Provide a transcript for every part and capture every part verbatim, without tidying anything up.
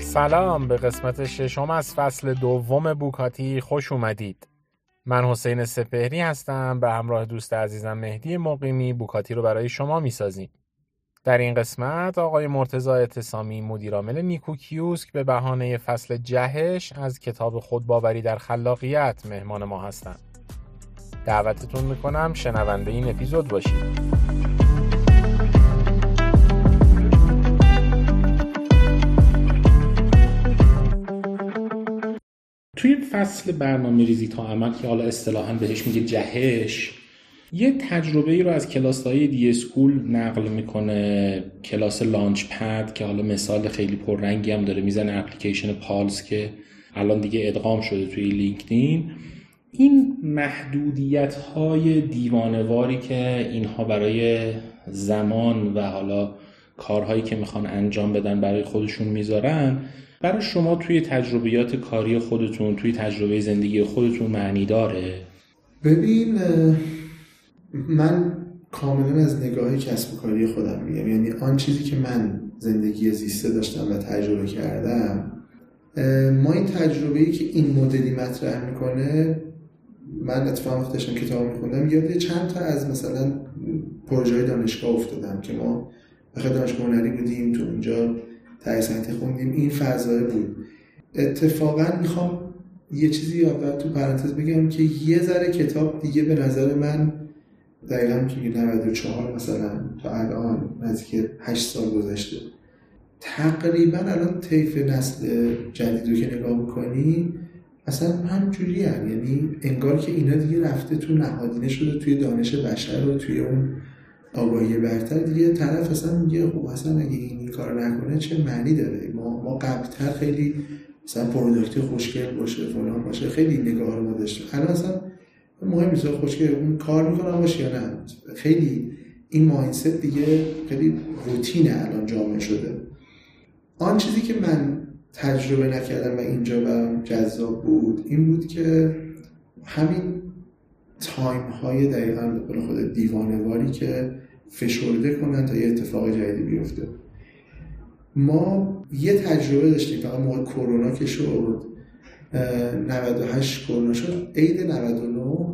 سلام، به قسمت ششم از فصل دوم بوکآتی خوش اومدید. من حسین سپهری هستم، به همراه دوست عزیزم مهدی مقیمی بوکآتی رو برای شما میسازیم. در این قسمت آقای مرتضی اعتصامی مدیرعامل نیکو کیوسک به بهانه فصل جهش از کتاب خودباوری در خلاقیت مهمان ما هستند. دعوتتون میکنم شنونده این اپیزود باشید. توی فصل برنامه ریزی تا عمل که حالا اصطلاحاً بهش میگه جهش، یه تجربه ای رو از کلاس‌های دی اسکول نقل میکنه، کلاس لانچ پد که حالا مثال خیلی پررنگی هم داره میزنه، اپلیکیشن پالس که الان دیگه ادغام شده توی لینکدین. این محدودیت‌های دیوانه‌واری که اینها برای زمان و حالا کارهایی که میخوان انجام بدن برای خودشون میذارن، برای شما توی تجربیات کاری خودتون، توی تجربه زندگی خودتون معنی داره؟ ببین، من کاملا از نگاه کسب و کاری خودم میگم، یعنی آن چیزی که من زندگی زیسته داشتم و تجربه کردم، ما این تجربه‌ای که این مدلی مطرح میکنه، من اتفاقا وقتی داشتم کتاب میخوندم یاد چند تا از مثلا پروژه‌های دانشگاه افتادم که ما بخاطر دانشگاه هنری بودیم، تو اونجا تایپ سنت خوندیم، این فضا بود. اتفاقا میخوام یه چیزی اول تو پرانتز بگم که یه ذره کتاب دیگه به نظر من دقیقاً که نود و چهار مثلا تا الان نزدیک هشت سال گذشته، تقریبا الان طیف نسل جدید رو که نگاه می‌کنی اصلا همجوریه، یعنی انگار که اینا دیگه رفته تو نهادینه شده توی دانش بشر و توی اون آگاهی برتر، دیگه طرف اصلا میگه خب اصلا اگه این کار نکنه چه معنی داره، ما ما قبلتر خیلی مثلا پروداکت خوشگل باشه فلان باشه، خیلی نگاه رو ما داشتیم، الان اصلا مهم نیست خوشگل اون کار میکنه باشه یا نه، خیلی این مایندست دیگه خیلی روتینه الان جامعه شده. آن چیزی که من تجربه نکردم و اینجا برام جذاب بود این بود که همین تایم های دقیقاً به قول خود دیوانه‌واری که فشرده کنن تا یه اتفاق جدیدی بیفته. ما یه تجربه داشتیم فقط موقع کرونا که شد، نود و هشت کرونا شد، عید نود و نه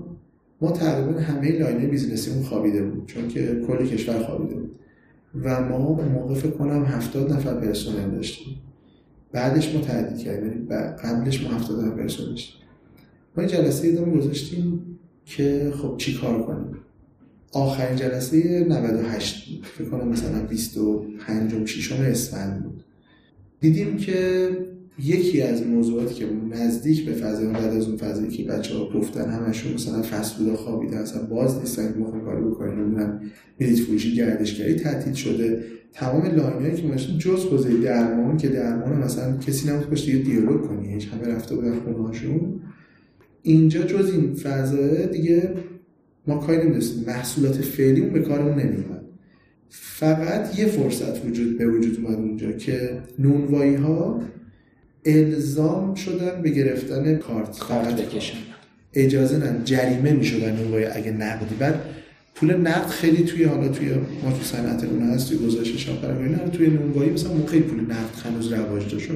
ما تقریباً همه لاین بیزنسیمون خوابیده بود، چون که کل کشور خوابیده بود و ما به موقع فکر کنم هفتاد نفر پرسنل داشتیم، بعدش ما تعدیل کردیم، قبلش ما هفتاد نفر پرسنل داشتیم. ما این جلسه ایدمون گذاشتیم که خب چی کار کنیم. آخرین جلسه نود و هشت بود، فکر کنم مثلا بیست و پنج و شش اسفند بود، دیدیم که یکی از موضوعاتی که نزدیک به فضای بعد از اون فضایی که بچه‌ها گفتن همشون مثلا فست فود خوابیده، اصلا باز نیستن، ما کار بکنیم، نمیدونم بلیط فروشی، گردشگری تعطیل شده، تمام لاینایی که داشتیم جز حوزه درمان که درمان مثلا کسی نموت باشه دیگه دیالوگ کنی، هیچ همه رفته بودن خونه‌هاشون. اینجا جز این فضایه دیگه ما کاری نمی‌داشتیم، محصولات فعلیمون به کارمون نمی‌اومد. فقط یه فرصت وجود به وجود اومد اونجا که نونوایی‌ها الزام شدن به گرفتن کارت کارت بکشن، اجازه ندن، جریمه می‌شدن نونوایی اگه نقدی، بعد پول نقد خیلی توی حالا توی ما تو صنعت اون هست، توی گزارش شاپرک اینا توی نونوایی مثلا اون خیلی پول نقد هنوز رواج داشت،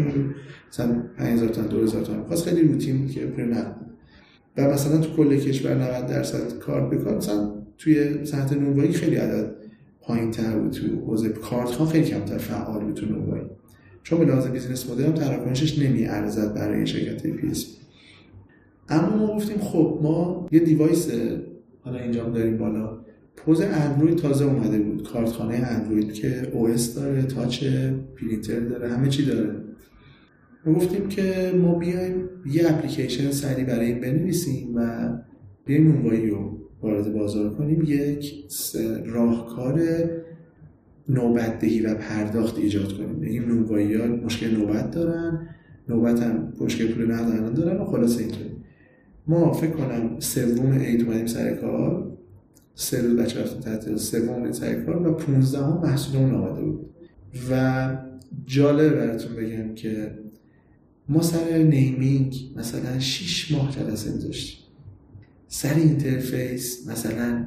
مثلا پنج هزار تا دو هزار تا خاص خیلی روتین بود که پول نقد و مثلا تو کل کشور نود درصد کارت به کارت، مثلا توی سطح نونوایی خیلی عدد پایین تر بود، تو حوزه کارت ها خیلی کمتر فعال بود تو نونوایی، چون به لحاظ بیزنس مدل هم تراکنشش نمی ارزد برای شرکت پی اس پی. اما ما گفتیم خب ما یه دیوایس حالا اینجا داریم بالا، پوز اندروید تازه اومده بود، کارت خانه اندروید که او اس داره، تاچ پرینتر داره، همه چی داره. ما گفتیم که ما بیایم یه اپلیکیشن سری برای این بنویسیم و بیایم نونوایی رو وارد بازار کنیم، یک راهکار نوبت‌دهی و پرداخت ایجاد کنیم، بگیم نونوایی‌ها مشکل نوبت دارن، نوبت هم مشکل پول ندارن دارن و خلاصه اینطوری. ما فکر کنم سوم عید اومدیم سر کار، سه روز بچه‌ها رفتن تعطیل، سوم سر کار و پانزدهم محصولمون آماده بود. و جالب براتون بگم که ما سر نیمینگ مثلا شش ماه جلسه می‌ذاشتیم، سر اینترفیس مثلا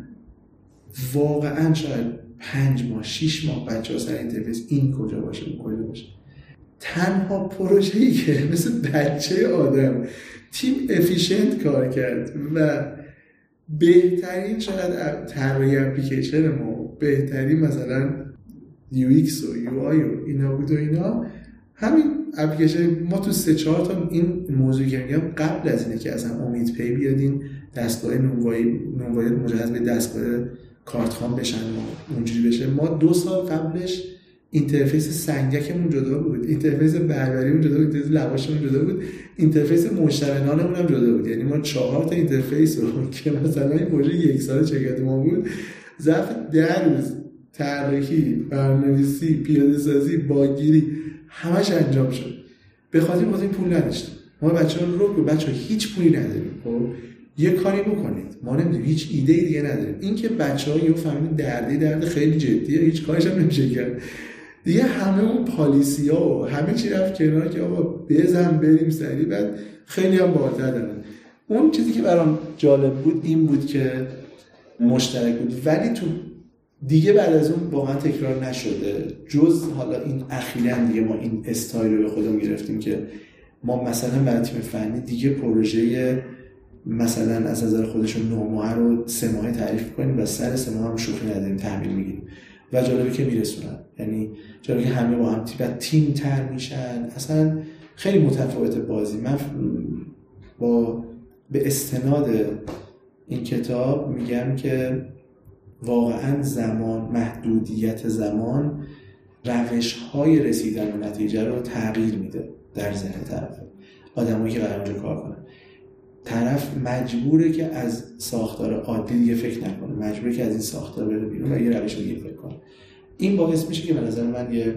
واقعا شاید پنج ماه شش ماه بچه‌ها سر اینترفیس این کجا باشه این کجا باشه. تنها پروژه‌ای که مثل بچه آدم تیم افیشنت کار کرد و بهترین شاید طراحی اپلیکیشن ما، بهترین مثلا یو ایکس و یو آی و اینا بود و اینا همین اپلیکیشن ما تو سه چهار تا این موضوع که میگم قبل از اینه که اصلا امید پی بیادین دستگاه نونوایی نونوایی مجهز به دستگاه کارتخوان بشن ما اونجوری بشه، ما دو سال قبلش اینترفیس سنگکمون جدا بود، اینترفیس بربریمون جدا بود، اینترفیس لواشمون جدا بود، اینترفیس مشترنانمون هم جدا بود. یعنی ما چهار تا اینترفیس رو که مثلا این پروژه یک سال چگاه ما بود ظرف ده روز طراحی، برنامه‌نویسی، پیاده‌سازی، باگیری همش انجام شد. به خاطر اینکه پول نداشتیم. ما بچه‌ها رو رو بچه‌ها هیچ پولی نداریم. خب یه کاری بکنید. ما نمی‌دونیم هیچ ایده ای دیگه نداریم. این که بچه‌ها یهو فهمیدن دردی درد خیلی جدیه، هیچ کاریش هم نمیشه کرد. دیگه همه اون پالیسی‌ها و همه چی رفت کنار که آقا بزن بریم سری. بعد خیلی هم بالاتر دادن. اون چیزی که برام جالب بود این بود که مشترک بود، ولی تو دیگه بعد از اون واقعا تکرار نشده. جز حالا این اخیراً دیگه ما این استایل رو به خودمون گرفتیم که ما مثلا برای تیم فنی دیگه پروژه مثلا از نظر خودشون نه ماه رو سه ماه تعریف کنیم و سر سه ماه هم شوخی نداریم تحویل میگیم و جالبه که میرسونن، یعنی جالبه که همه با هم تیم تیم تر میشن. اصلا خیلی متفاوت بازی. من با به استناد این کتاب میگم که واقعا زمان، محدودیت زمان، روش‌های رسیدن به نتیجه رو تغییر میده در ذهن طرف. آدمایی که قراره کار کنه، طرف مجبوره که از ساختار عادی دیگه فکر نکنه، مجبوره که از این ساختار بره بیرون و یه روش دیگه فکر کنه. این باعث میشه که به نظر من یه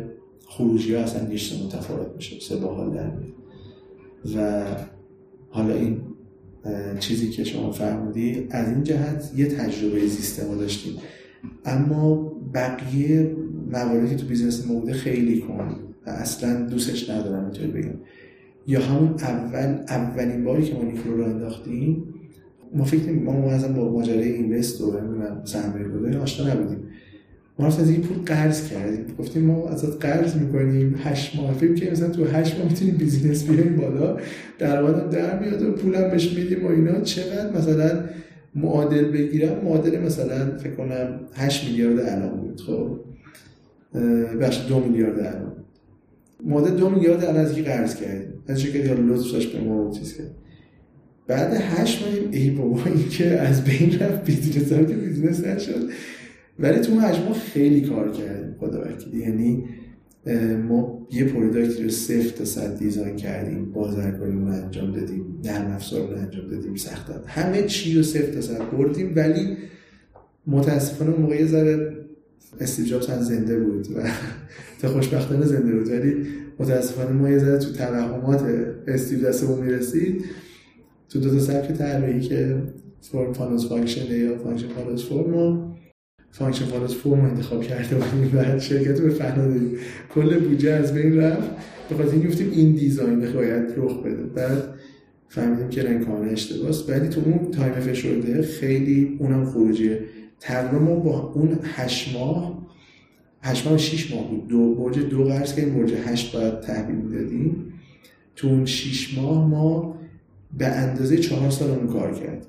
خروجی ها اصلا دیشت متفاوت میشه، سه باحال در میاد. و حالا این چیزی که شما فهمیدی از این جهت یه تجربه زیسته ما داشتیم، اما بقیه مواردی که تو بیزنس ما بوده خیلی کن و اصلا دوستش ندارم اینطور بگم. یا همون اول اولین باری که ما نیکو رو انداختیم ما فکر نمیم، ما اصلا با ماجرای اینوست و سرمایه گذاری آشنا نبودیم. ما اصلا دیگه پول قرض کردیم، گفتیم ما ازت قرض می‌کنیم هشت ماه، فکر کنیم مثلا تو هشت ماه می‌تونیم بیزینس بیاریم بالا، درآمدم در میاد و پولم بهش میدیم و اینا. چقدر مثلا معادل بگیرم، معادل مثلا فکر کنم هشت میلیارد الان بود، خب بخش دو میلیارد الان، معادل دو میلیارد الان از کی قرض کردیم، از شرکتی که لطف داشت به ما چیز کرد. بعد هشت ماه ای بابا این که از بین رفت، بیزینس هم که بیزینس نشد، ولی تو مجموع خیلی کار کردیم خدا وکیلی. یعنی ما یه پروداکتی رو صفر تا صد دیزاین کردیم، بازرگانیمون رو انجام دادیم، نرم افزارمون رو انجام دادیم، سخت همه چی رو صفر تا صد بردیم. ولی متاسفانه اون موقع یه ذره استیو جابز زنده بود و تا خوشبختانه زنده بود، ولی متاسفانه ما یه ذره تو توهمات استیو دستمون میرسید تو دو تا سبک طراحی که فور پالس فانکشن یا فانکشن پالس فرم فانکشن پالس فرم انتخاب کرده بودیم و شرکت رو به فنا دادیم، کل بودجه از بین رفت. به خاطر این گفتیم این دیزاین باید رخ بده. بعد فهمیدیم که رنگ کاملا اشتباهه، ولی تو اون تایم فشرده خیلی اونم خروجیه. تقریبا ما با اون هشت ماه هشت ماه شش ماه بود، دو برج دو قرض کردیم، برج هشت باید تحویل میدادیم. تو اون شش ماه ما به اندازه چهار سال اون کار کرد.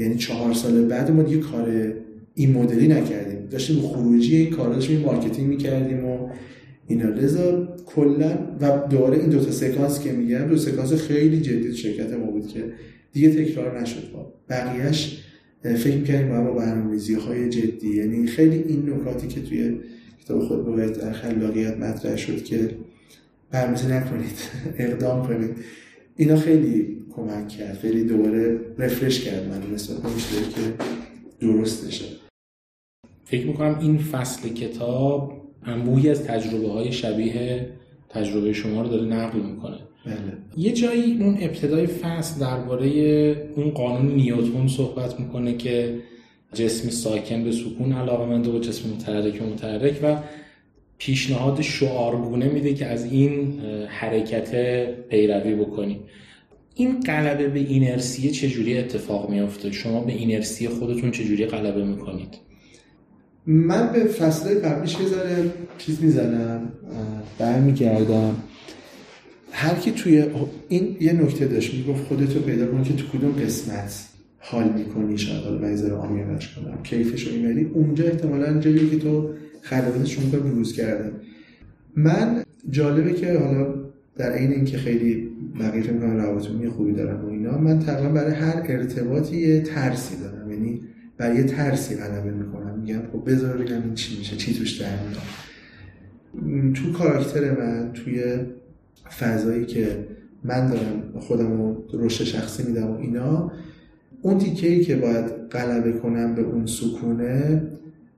یعنی چهار سال بعد ما دیگه کار این مدلی نکردیم، داشتیم خروجی این کارا داشتیم مارکتینگ میکردیم و اینا. لذا کلا و دوباره این دوتا سکانس که میگم دو سکانس خیلی جدید شرکت ما بود که دیگه تکرار نشد. بقیهش فکر میکردیم باید با برنامه‌ریزی های جدی، یعنی خیلی این نکاتی که توی کتاب خودباوری در خلاقیت مطرح شد که برنامه‌ریزی نکنید اقدام کنید، اینا خیلی کمک کرد، خیلی دوباره رفرش کرد من نسبت به چیزی که درست شد. فکر میکنم این فصل کتاب انبوهی از تجربه های شبیه تجربه شما رو داره نقل میکنه. بله. یه جایی اون ابتدای فصل درباره اون قانون نیوتن صحبت میکنه که جسم ساکن به سکون علاقه‌مند و جسم متحرک و متحرک و پیشنهاد شعارگونه میده که از این حرکت پیروی بکنی. این غلبه به اینرسیه چجوری اتفاق میفته؟ شما به اینرسیه خودتون چجوری غلبه میکنید؟ من به فصله قبلیش بذاره چیز میزنم برمیگردم. هر کی توی این یه نکته داشت میگفت خودتو پیدا کن که تو کدوم قسمت حال میکنی، شاید حالا بذاره آمیانش کنم کیفش رو میبری اونجا، احتمالاً جایی که تو خلاقیتش رو بروز کردم. من جالبه که حالا در این اینکه خیلی بقیه فکر می‌کنم روابطی خوبی دارم و اینا، من تقریبا برای هر ارتباطی یه ترسی دارم، یعنی برای یه ترسی غلبه می‌کنم، میگم خب بذار ببینم این چی میشه، چی توش در میاد. تو کاراکتر من توی فضایی که من دارم خودمو رشد شخصی میدم و اینا، اون تیکه‌ای که باید غلبه کنم به اون سکونه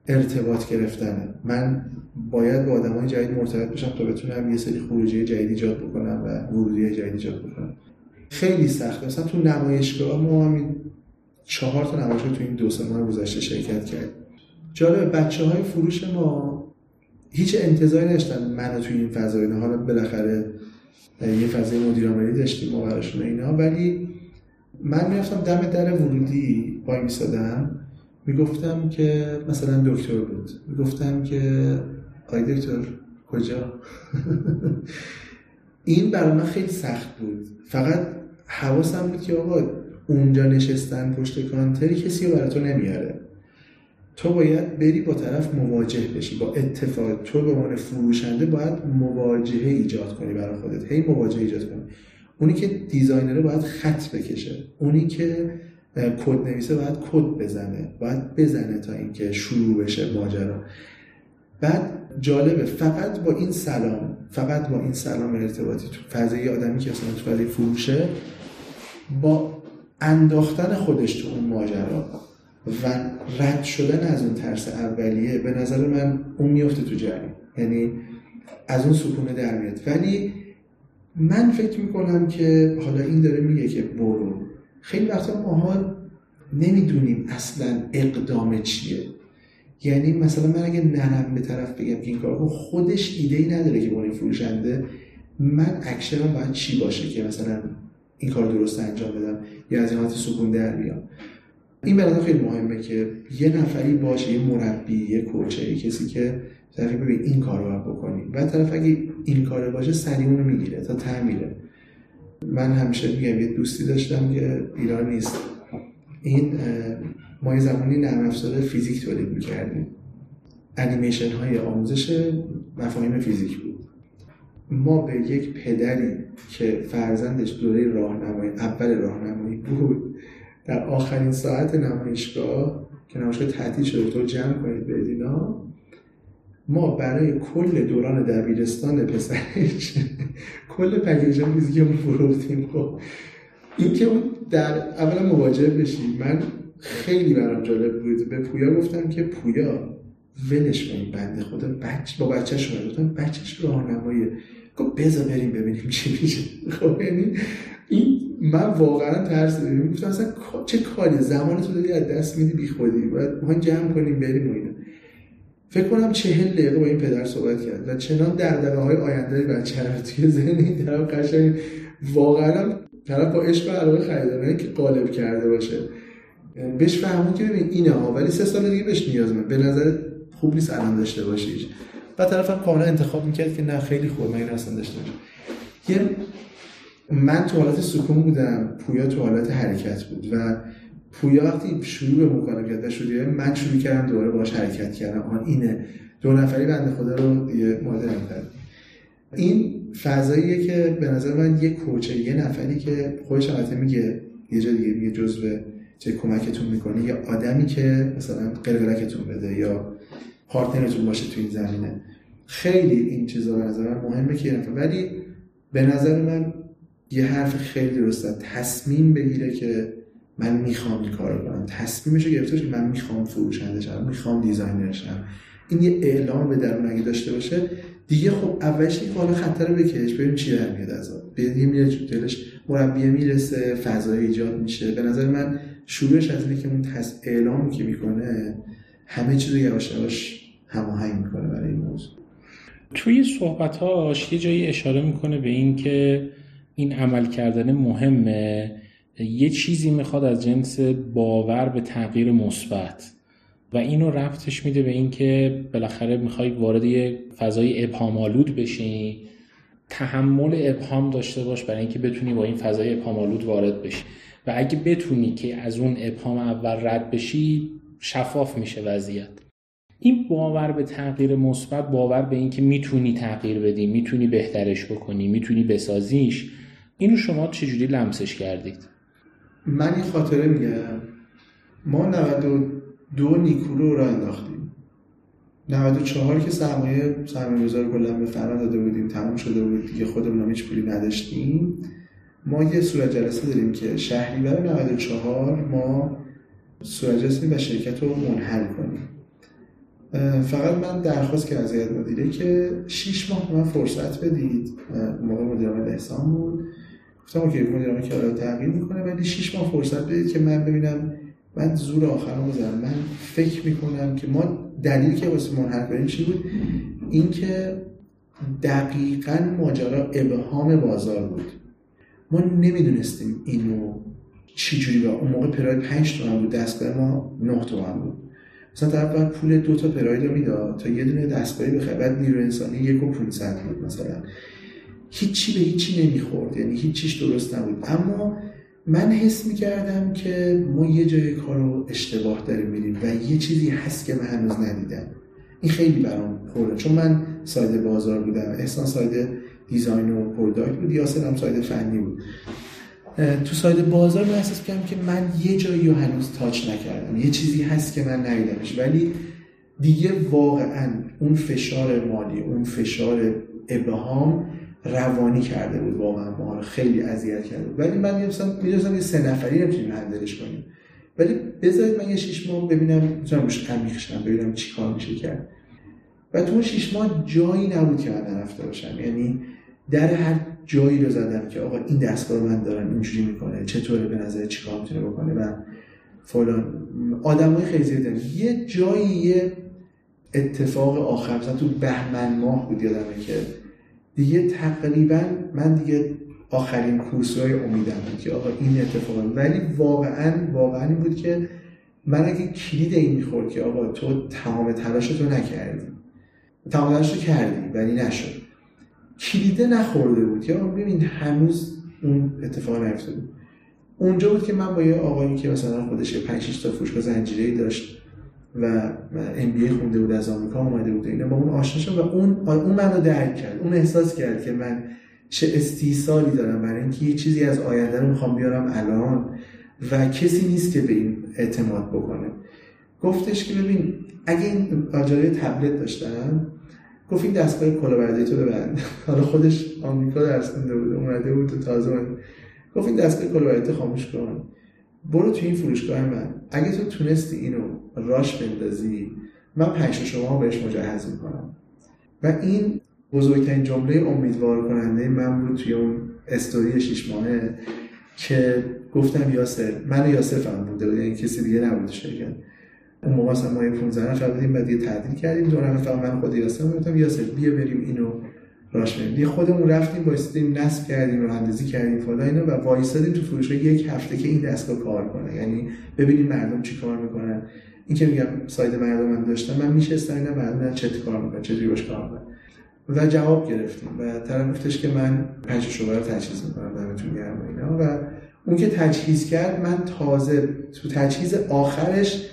ارتباط گرفتنه. من باید با آدمای جدید مرتبط بشم تا بتونم یه سری خروجی جدید ایجاد بکنم و ورودی جدید ایجاد بکنم. خیلی سخته. مثلا تو نمایشگاه ما همین چهار تا نمایشگاه تو این دو سه ماه گذشته شرکت کرد. جالب بچه‌های فروش ما هیچ انتظاری نداشتن منو تو این فضا اینا، حالا بالاخره یه فضای مدیرعاملی داشتیم ما براشون اینا، ولی من می‌رفتم دم در ورودی وای می‌سادم، میگفتم که مثلا دکتر بود، میگفتم که آی دکتر کجا؟ این برای من خیلی سخت بود. فقط حواسم بود که آقا اونجا نشستن پشت کانتر کسی رو برای تو نمیاره، تو باید بری با طرف مواجه بشی، با اتفاق تو به عنوان فروشنده باید مواجهه ایجاد کنی برای خودت، هی مواجهه ایجاد کنی. اونی که دیزاینره باید خط بکشه، اونی که کد نویسه باید کد بزنه، باید بزنه تا اینکه شروع بشه ماجرا. بعد جالبه فقط با این سلام، فقط با این سلام ارتباطی تو فضای آدمی که اصلا تو فضای فروشه، با انداختن خودش تو اون ماجرا و رد شدن از اون ترس اولیه، به نظر من اون میفته تو جریان، یعنی از اون سکونه در میاد. ولی من فکر میکنم که حالا این داره میگه که برو، خیلی وقتا ماها نمیدونیم اصلا اقدام چیه، یعنی مثلا من اگه نرم به طرف بگم که این کارو، خودش ایده‌ای نداره که برای فروشنده من اکشنم باید چی باشه که مثلا این کار درست انجام بدم یا از این حالت سکون در بیام. این برای خیلی مهمه که یه نفری باشه، یه مربی، یه کوچه، یه کسی که طرفی ببین این کارو باید بکنی، بعد طرف اگه این کارو باشه سریع اون رو میگیره تا تعمیره. من همیشه میگم یه دوستی داشتم که ایران نیست، این ما یه زمانی نرم افزار فیزیک تولید میکردیم، انیمیشن های آموزش مفاهیم فیزیک بود. ما به یک پدری که فرزندش دوره راهنمایی اول راهنمایی بود، در آخرین ساعت نمایشگاه که نمایشگاه تعطیل شده تو جمع کنید به دینا، ما برای کل دوران دبیرستان پسرش کل پکیج فیزیک رو فروختیم. خب این که در اولا مواجه بشی، من خیلی برام جالب بود. به پویا گفتم که پویا ولش کن بنده خدا، بچه با بچه‌ش رو گفتم بچه‌ش راهنماییه، گفت بذار بریم ببینیم چی میشه. خب یعنی این من واقعا ترس داشتم، گفتم اصلا چه کاری زمانتو داری از دست میدی بیخودی، باید ما جمع کنیم بریم و اینا. فکر کنم چهل دقیقه با این پدر صحبت کرد و چنان دغدغه‌های آینده بچه رو توی ذهنی درام قشنگ، واقعا طرف با عشق و علاقه خریدنه که قالب کرده باشه بهش، فهمون که ببین اینه ها ولی سه سال دیگه بهش نیازمه، به نظر خوب نیست الان داشته باشیش. بعد طرفم کاملا انتخاب میکرد که نه خیلی خوبه من این اصلا داشته باشم. یه من تو حالت سکون بودم، پویا تو حالت حرکت بود و پویا وقتی شروع به مکالمه شده من شروع کردم دوباره باهاش حرکت کردم، آن اینه دو نفری بنده خدا رو یه ماده نمی‌کرد. این فضاییه که به نظر من یه کوچه، یه نفری که خودش البته میگه یه جا دیگه میگه جزو چه کمکتون میکنه، یه آدمی که مثلا قلقلکتون بده یا پارتنرتون باشه تو این زمینه. خیلی این چیزا به نظر من مهمه که یه، ولی به نظر من یه حرف خیلی درسته، تصمیم بگیره که من میخوام این کارو کنم، تصمیمش رو گرفته که من میخوام فروشنده شم، میخوام دیزاینر شم. این یه اعلام به درون اگه داشته باشه دیگه، خب اولش این بالا خطر رو بکش ببین چی در میاد ازا، ببینیم یه جور دلش مربیه میرسه، فضای ایجاد میشه. به نظر من شروعش از اینه که اون تص... اعلامی که میکنه همه چیزو یواش یواش هماهنگ میکنه برای این موضوع. توی صحبتاش یه جایی اشاره میکنه به این که این عمل کردن مهمه، یه چیزی میخواد از جنس باور به تغییر مثبت و اینو ربطش میده به این که بالاخره میخوای وارد یه فضای ابهام‌آلود بشی، تحمل ابهام داشته باش برای اینکه بتونی با این فضای ابهام‌آلود وارد بشی و اگه بتونی که از اون ابهام اول رد بشی شفاف میشه وضعیت. این باور به تغییر مثبت، باور به این که میتونی تغییر بدی، میتونی بهترش بکنی، میتونی بسازیش، اینو شما چجوری لمسش کردید؟ من این خاطره میگم ما نود و دو نیکو رو راه انداختیم، نود و چهار که سرمایه سرمایه‌گذار کلا به فرار داده بودیم، تموم شده بود دیگه، خودمون هیچ پولی نداشتیم. ما یه صورت جلسه داریم که شهریور نود و چهار ما صورت جلسه و شرکت رو منحل کنیم. فقط من درخواست کردم از هیئت مدیره که شش ماه به من فرصت بدید. موقع مدیر عامل احسان بود، گفتم اوکی مدیر عامل که الان تغییر میکنه ولی شش ماه فرصت بدید که من ببینم، من زور آخرم بزنم. من فکر میکنم که ما دلیل که واسه منحل بریم چی بود، این که دقیقاً ماجرا ابهام بازار بود. ما نمیدونستیم اینو چی جوری. اون موقع پراید پنج تومن بود، دستگاه ما نه تومن بود. مثلا طرف باید پول دو تا پراید رو میداد تا یه دونه دستگاهی بخره، بعد نیرو انسانی یک و پونصد بود مثلا. هیچی به هیچی نمیخورد، یعنی هیچیش درست نبود. اما من حس میکردم که ما یه جای کار رو اشتباه داریم میریم و یه چیزی هست که من هنوز ندیدم. این خیلی برام پره، چون من ساید بازار بودم، احسان ساید دیزاین و پروداکت بود، یاسر هم ساید فنی بود. تو ساید بازار من احساس کردم که من یه جایی رو هنوز تاچ نکردم، یه چیزی هست که من ندیدمش. ولی دیگه واقعاً اون فشار مالی، اون فشار ابهام روانی کرده بود، واقعا ما رو خیلی اذیت کرده بود. ولی من می‌دونستم یه سه نفری نمی‌تونیم هندلش کنیم، ولی بذارید من یه شش ماه ببینم می‌تونم روش عمیق شم، ببینم چی کار میشه کرد. و تو اون شش ماه جایی نبود که من نرفته باشم، یعنی در هر جایی رو زدم که آقا این دستگاه من دارم اینجوری می‌کنه، چطوره به نظر چیکار می‌تونه بکنه و فلان. آدمای خیلی زیادن، یه جایی یه اتفاق آخر مثلا تو بهمن ماه بود یادمه که دیگه تقریبا من دیگه آخرین کورس‌های امیدم بود که آقا این اتفاق. ولی واقعا واقعا این بود که من اگه کلید این می‌خورد که آقا تو تمام تلاشت رو نکردی، تمام تلاشت رو کردی ولی نشد، کلیده نخورده بود که آقا ببین هنوز اون اتفاق نیفتاده بود. اونجا بود که من با یه آقایی که مثلا خودش پنج شش تا فروشگاه زنجیره‌ای داشت و ام بی ای خونده بود، از آمریکا اومده بود، اینا با اون آشنا شد و اون اون منو درک کرد، اون احساس کرد که من چه استیصالی دارم برای اینکه یه چیزی از آینده رو میخوام بیارم الان و کسی نیست که به این اعتماد بکنه. گفتش که ببین اگه این اجاره تبلت داشتم، گفت این دستگاه کلاهبرداری تو ببند. حالا خودش آمریکا درس خونده بود، اومده بود تو تازه بود. گفت این دستگاه کلاهبرداری خاموش کن، برو تو این فروشگاه من، اگه تو تونستی اینو راش بندازی من پنج تا شما بهش مجهز میکنم. و این بزرگترین جمله امیدوار کننده من بود توی اون استوری شش ماهه که گفتم یاسر، من یاسر فهم بوده بود، یعنی کسی دیگه نبود شرکت. اون موقع اصلا ما یه پانزده نفر بودیم، بعد یه تعدیل کردیم دو نفر فقط من خود یاسر بودم. یاسر بیا بریم اینو راش بندازیم. خودمون رفتیم وایسادیم، نصب کردیم، راه اندازی کردیم فلان اینا و وایسادیم تو فروشگاه یک هفته که این دستگاه کار کنه، یعنی ببینیم مردم چیکار میکنن. این که میگم ساید مردم من داشتم، من میشستم اینا مردم چه کار میکنن، چجوری باش کار میکنن و جواب گرفتیم و طرف گفتش که من پنج شعبه رو تجهیز میکنم دمتون گرم و اینا. و اون که تجهیز کرد، من تازه تو تجهیز آخرش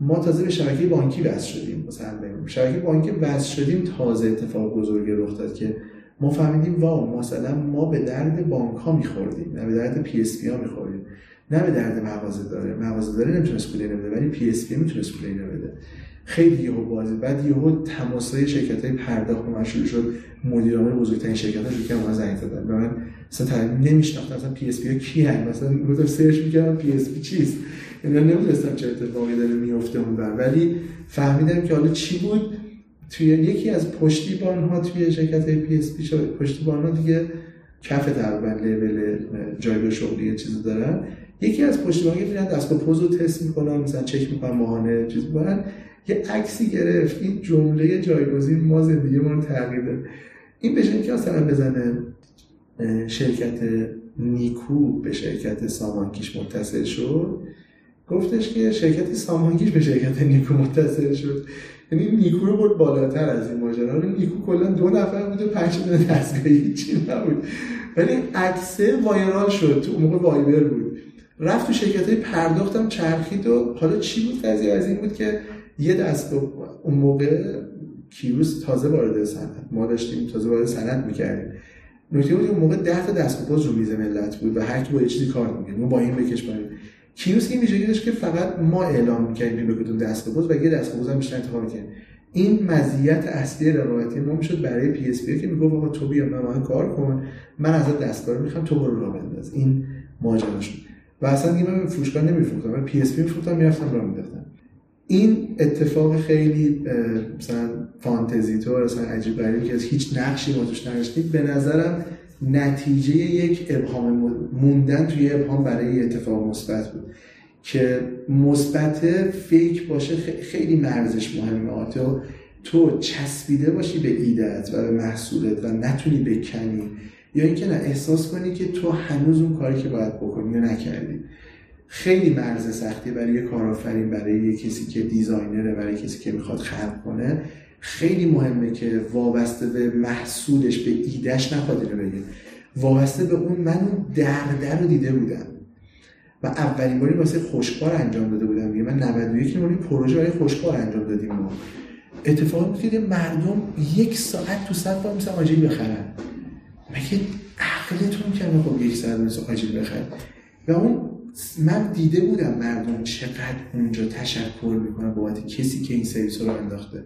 ما تازه به شبکه بانکی وصل شدیم، مثلا ببینیم شبکه بانکی وصل شدیم، تازه اتفاق بزرگی رخ داد که ما فهمیدیم واو مثلا ما به درد بانک ها میخوردیم، نه به درد پی اس پی ها میخوردیم، نه به درد مغازه داره. مغازه داره نمیتونست پولی بده ولی پی اس پی میتونست پولی بده. خیلی یهو بازی بعد یهو تماسای شرکت های پرداخت ما شروع شد، مدیر عامل بزرگترین شرکت ها شروع کرد ما زنگ زدن. من مثلا نمیشناختم مثلا پی اس پی ها کی هست، مثلا گفتم سرچ میکردم پی اس پی چیست، یعنی نمیدونستم چه اتفاقی داره میفته اونور. ولی فهمیدم که حالا چی بود، توی یکی از پشتیبان‌ها توی شرکت های پی اس پی، پشتیبان‌ها دیگه کف تقریبا لیول جایگاه شغلی یه چیزی دارن، یکی از پشتیبانی میرن دستگاه پوز رو تست میکنن، مثلا چک میکنن ماهانه چیز میکنن، یه عکسی گرفت این جمله جایگزین ما زندگی ما رو تغییر داد. این بشه که اصلا بزنه شرکت نیکو به شرکت سامانکیش متصل شد، گفتش که شرکت سامانکیش به شرکت نیکو متصل شد، یعنی نیکو رو برد بالاتر از این ماجرا. نیکو کلا دو نفر بود و پنج تا دستگاه هیچی نبود، ولی عکسه وایرال شد، تو اون موقع وایبر بود، رفت تو شرکت‌های پرداختم چرخید. و حالا چی بود قضیه؟ از این بود که یه دستگاه اون موقع کیوس تازه وارد صنعت ما داشتیم، تازه وارد صنعت می‌کردیم. نکته بود اون موقع ده تا دستگاه باز رو میز ملت بود و هر کی با یه چیزی کار می‌کرد، ما با این بکش بریم. کیوسک این ویژگیش که فقط ما اعلام می‌کردیم به کدوم دستگاه باز و یه دستگاه باز هم بیشتر انتخاب می‌کرد. این مزیت اصلی روایتی ما میشد برای پی اس پی که میگفت آقا تو بیا من کار کن، من ازت دستگاه می‌خوام، تو برو راه بنداز. این ماجرا شد و اصلا دیگه من فروشگاه نمی‌فروختم، من پی اس پی می‌فروختم، می‌رفتم راه می‌انداختم. این اتفاق خیلی مثلا فانتزی تو اصلا عجیب غریبی که هیچ نقشی ما توش نداشتیم، به نظرم نتیجه یک ابهام موندن توی ابهام برای اتفاق مثبت بود که مثبت فیک باشه. خیلی مرزش مهمه، آتو تو چسبیده باشی به ایده‌ات و به محصولت و نتونی بکنی، یا اینکه نه احساس کنی که تو هنوز اون کاری که باید بکنی یا نکردی. خیلی مرز سختی برای یه کارآفرین، برای یه کسی که دیزاینره، برای کسی که میخواد خلق کنه. خیلی مهمه که وابسته به محصولش، به ایدهش نخواد اینو بگه، وابسته به اون. من اون درده رو دیده بودم و اولین باری واسه خوشکار انجام داده بودم. میگه من نود و یک باری پروژه برای خوشکار انجام دادیم. ما اتفاقی بود که مردم یک ساعت تو صف وایسن آجیل بخرن. مگه عقلتون کمه؟ خب یک ساعت واسه آجیل بخرن. و اون من دیده بودم مردم چقدر اونجا تشکر میکنن بابت کسی که این سرویس رو انداخته.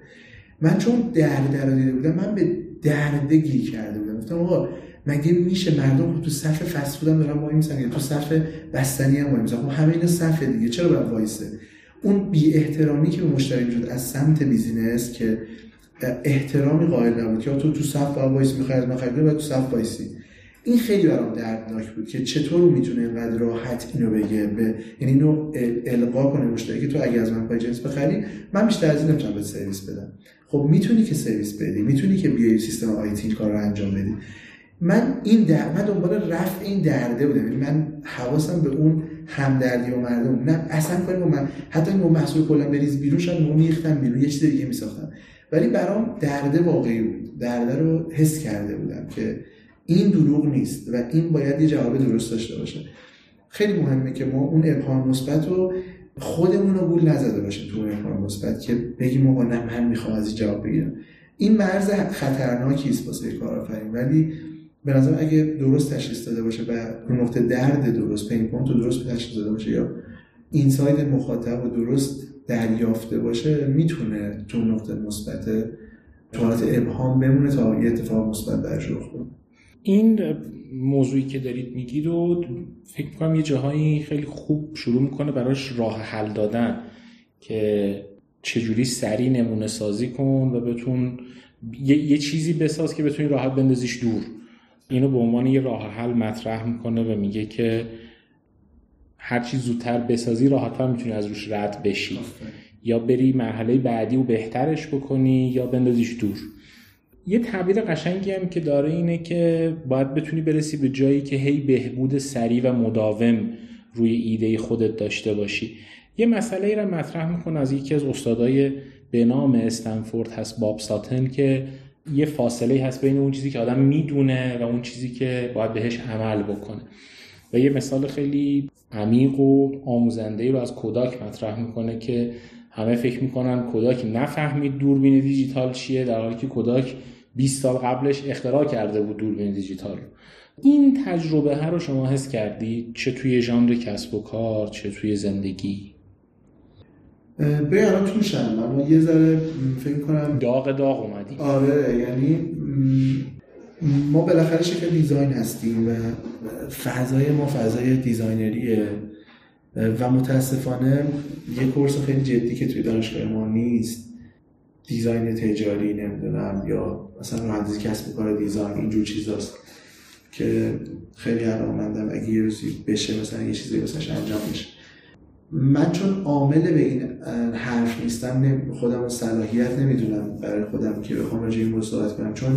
من چون درده رو دیده بودم، من به درده گیر کرده بودم. گفتم آقا مگه میشه مردم تو صف فست فودم دارن وای میسن، تو صف بستنی هم وای میسن، خب همه اینا صفه دیگه، چرا باید وایسه؟ اون بی احترامی که به مشتری میشد از سمت بیزینس که احترامی قائل نبود، یا تو تو صف وایس میخوای از من خرید، بعد تو صف وایسی. این خیلی برام دردناک بود که چطور میتونه اینقدر راحت اینو بگه، به یعنی اینو القا کنه مشتری که تو اگه از من پای جنس بخری، من بیشتر از این نمیتونم بهت سرویس بدم. خب میتونی که سرویس بدی، میتونی که بیای سیستم آی تی کار رو انجام بدی. من این در من دنبال رفع این درده بودم، یعنی من حواسم به اون همدردی و مردم نه اصلا کاری با من. حتی اینو محصول کلا بریز بیرون، شاید اون میختم بیرون یه چیز دیگه میساختم، ولی برام درده واقعی بود. درده رو حس کرده بودم که این دروغ نیست و این باید یه جواب درست داشته باشه. خیلی مهمه که ما اون ابهام مثبت رو خودمون رو گول نزده باشیم تو اون ابهام مثبت که بگیم آقا نه من میخوام از این جواب بگیرم. این مرز خطرناکی است واسه کارآفرین، ولی به نظرم اگه درست تشخیص داده باشه و اون نقطه درد درست، پین پوینت رو درست تشخیص داده باشه یا اینساید مخاطب رو درست دریافته باشه، میتونه تو نقطه مثبت تو حالت ابهام بمونه تا یه اتفاق مثبت برش رخ بده. این موضوعی که دارید میگید رو فکر میکنم یه جاهایی خیلی خوب شروع میکنه براش راه حل دادن که چجوری سریع نمونه سازی کن و بتون یه, یه چیزی بساز که بتونی راحت بندازیش دور. اینو به عنوان یه راه حل مطرح میکنه و میگه که هر چی زودتر بسازی راحت‌تر میتونی از روش رد بشی، یا بری مرحله بعدی و بهترش بکنی یا بندازیش دور. یه تعبیر قشنگی هم که داره اینه که باید بتونی برسی به جایی که هی بهبود سریع و مداوم روی ایده خودت داشته باشی. یه مسئله ای رو مطرح میکنه از یکی از استادای به نام استنفورد هست، باب ساتن، که یه فاصله هست بین اون چیزی که آدم میدونه و اون چیزی که باید بهش عمل بکنه. و یه مثال خیلی عمیق و آموزنده‌ای رو از کوداک مطرح میکنه که همه فکر میکنن کوداک نفهمید دوربین دیجیتال چیه، در حالی که کوداک بیست سال قبلش اختراع کرده بود دوربین دیجیتال رو. این تجربه ها رو شما حس کردید چه توی ژانر کسب و کار چه توی زندگی؟ بیارم تو شنم اما یه ذره فکر کنم داغ داغ اومدی. آره، یعنی ما بالاخره شکل دیزاین هستیم و فضای ما فضای دیزاینریه و متاسفانه یه کورس خیلی جدی که توی دانشگاه ما نیست، دیزاین تجاری نمیدونم یا مثلا مهندسی کسب و کار دیزاین اینجور چیزاست. که خیلی علاقه‌مندم اگه یه روزی بشه مثلا یه چیزی واسش انجام بشه. من چون عامل به این حرف نیستم، خودم رو صلاحیت نمیدونم برای خودم که بخوام راجع به این موضوع صحبت کنم. چون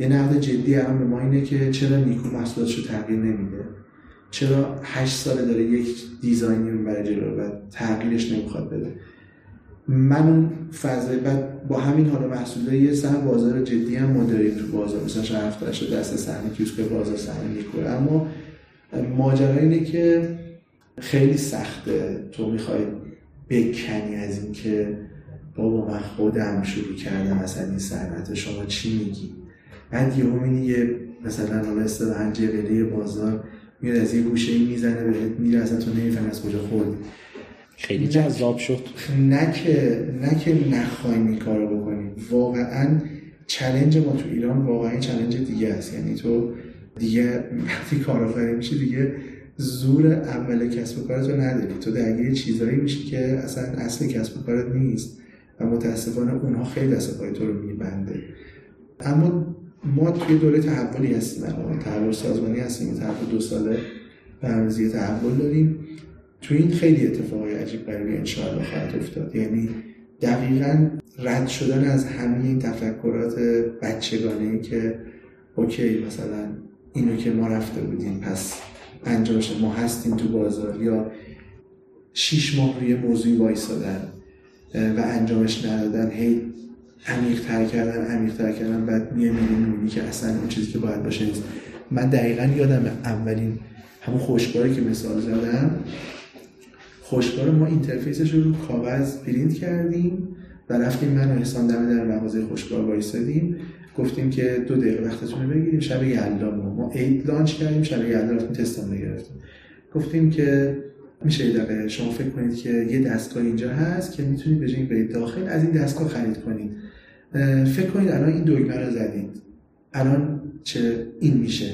یه نقد جدی الان به ما اینه که چرا نیکو محصولاتشو تغییر نمیده، چرا هشت ساله داره یک دیزاینی رو برای جلو و تغییرش نمیخواد بده. من اون فضای بعد با همین حالا محصوله یه سهم بازار جدی هم مداریم تو بازار، مثلا شرفتر شده دست سهم کیوسک بازار سهم نیکو. اما ماجرا اینه که خیلی سخته تو میخوای بکنی از این که بابا من خودم شروع کردم مثلا این صحبت، شما چی میگی؟ بعد یه همینی یه مثلا حالا استدهن جبلی بازار میاد از یه گوشه میزنه بهت میره، اصلا تو نمیفهم از کجا خود. خیلی جذاب شد. نه که نه که نخواهیم این کار رو بکنیم، واقعا چلنج ما تو ایران واقعا چلنج دیگه است. یعنی تو دیگه وقتی کارآفرین میشی دیگه زور اول کسب و کارت رو نداری، تو درگیر چیزایی میشی که اصلا اصل کسب و کارت نیست و متاسفانه اونها خیلی دست پای تو رو میبنده. اما ما توی دوره تحولی هستیم، تحول سازمانی هستیم، تحول دو ساله برنامه‌ریزی تحول داریم. توی این خیلی اتفاقای عجیب غریبی انشاءالله خواهد افتاد. یعنی دقیقاً رد شدن از همین تفکرات بچگانه‌ای که اوکی مثلا اینو که ما رفته بودیم پس انجامش ما هستیم تو بازار، یا شیش ماه روی موضوعی وایسادن و انجامش ندادن، هی عمیق تر کردن عمیق تر کردن بعد میه میبینی که اصلا اون چیزی که باید باشه نیست. من دقیقا یادم اولین همون خوشباری که مثال زدم، خوشبار ما اینترفیسش رو رو کاغذ پرینت کردیم و رفتیم من و احسان دمه در مغازه خوشبار وایسادیم، گفتیم که دو دقیقه وقتتون رو بگیریم شب یلدا ما ما عید لانچ کردیم، شب یلدا رفتیم تستام رو گرفتیم. گفتیم که میشه یه دقیقه شما فکر کنید که یه دستگاه اینجا هست که میتونید به جای برید داخل از این دستگاه خرید کنید، فکر کنید الان این دکمه رو زدید الان چه این میشه،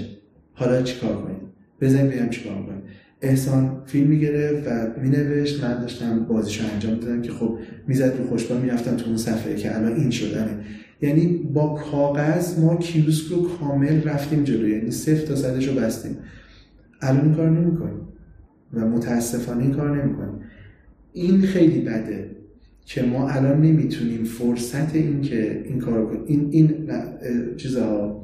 حالا چیکار کنید، بزنید ببینم چیکار کنید. احسان فیلم میگرفت و مینوشت، من داشتم بازیشو انجام میدادم که خب میزد رو خوشبا میرفتم تو اون صفحه که الان این شدنه. یعنی با کاغذ ما کیوسک رو کامل رفتیم جلو، یعنی صفر تا صدش رو بستیم. الان این کار نمی‌کنیم و متاسفانه این کار نمی‌کنیم. این خیلی بده که ما الان نمیتونیم فرصت این که این کار رو کنیم. این این چیزها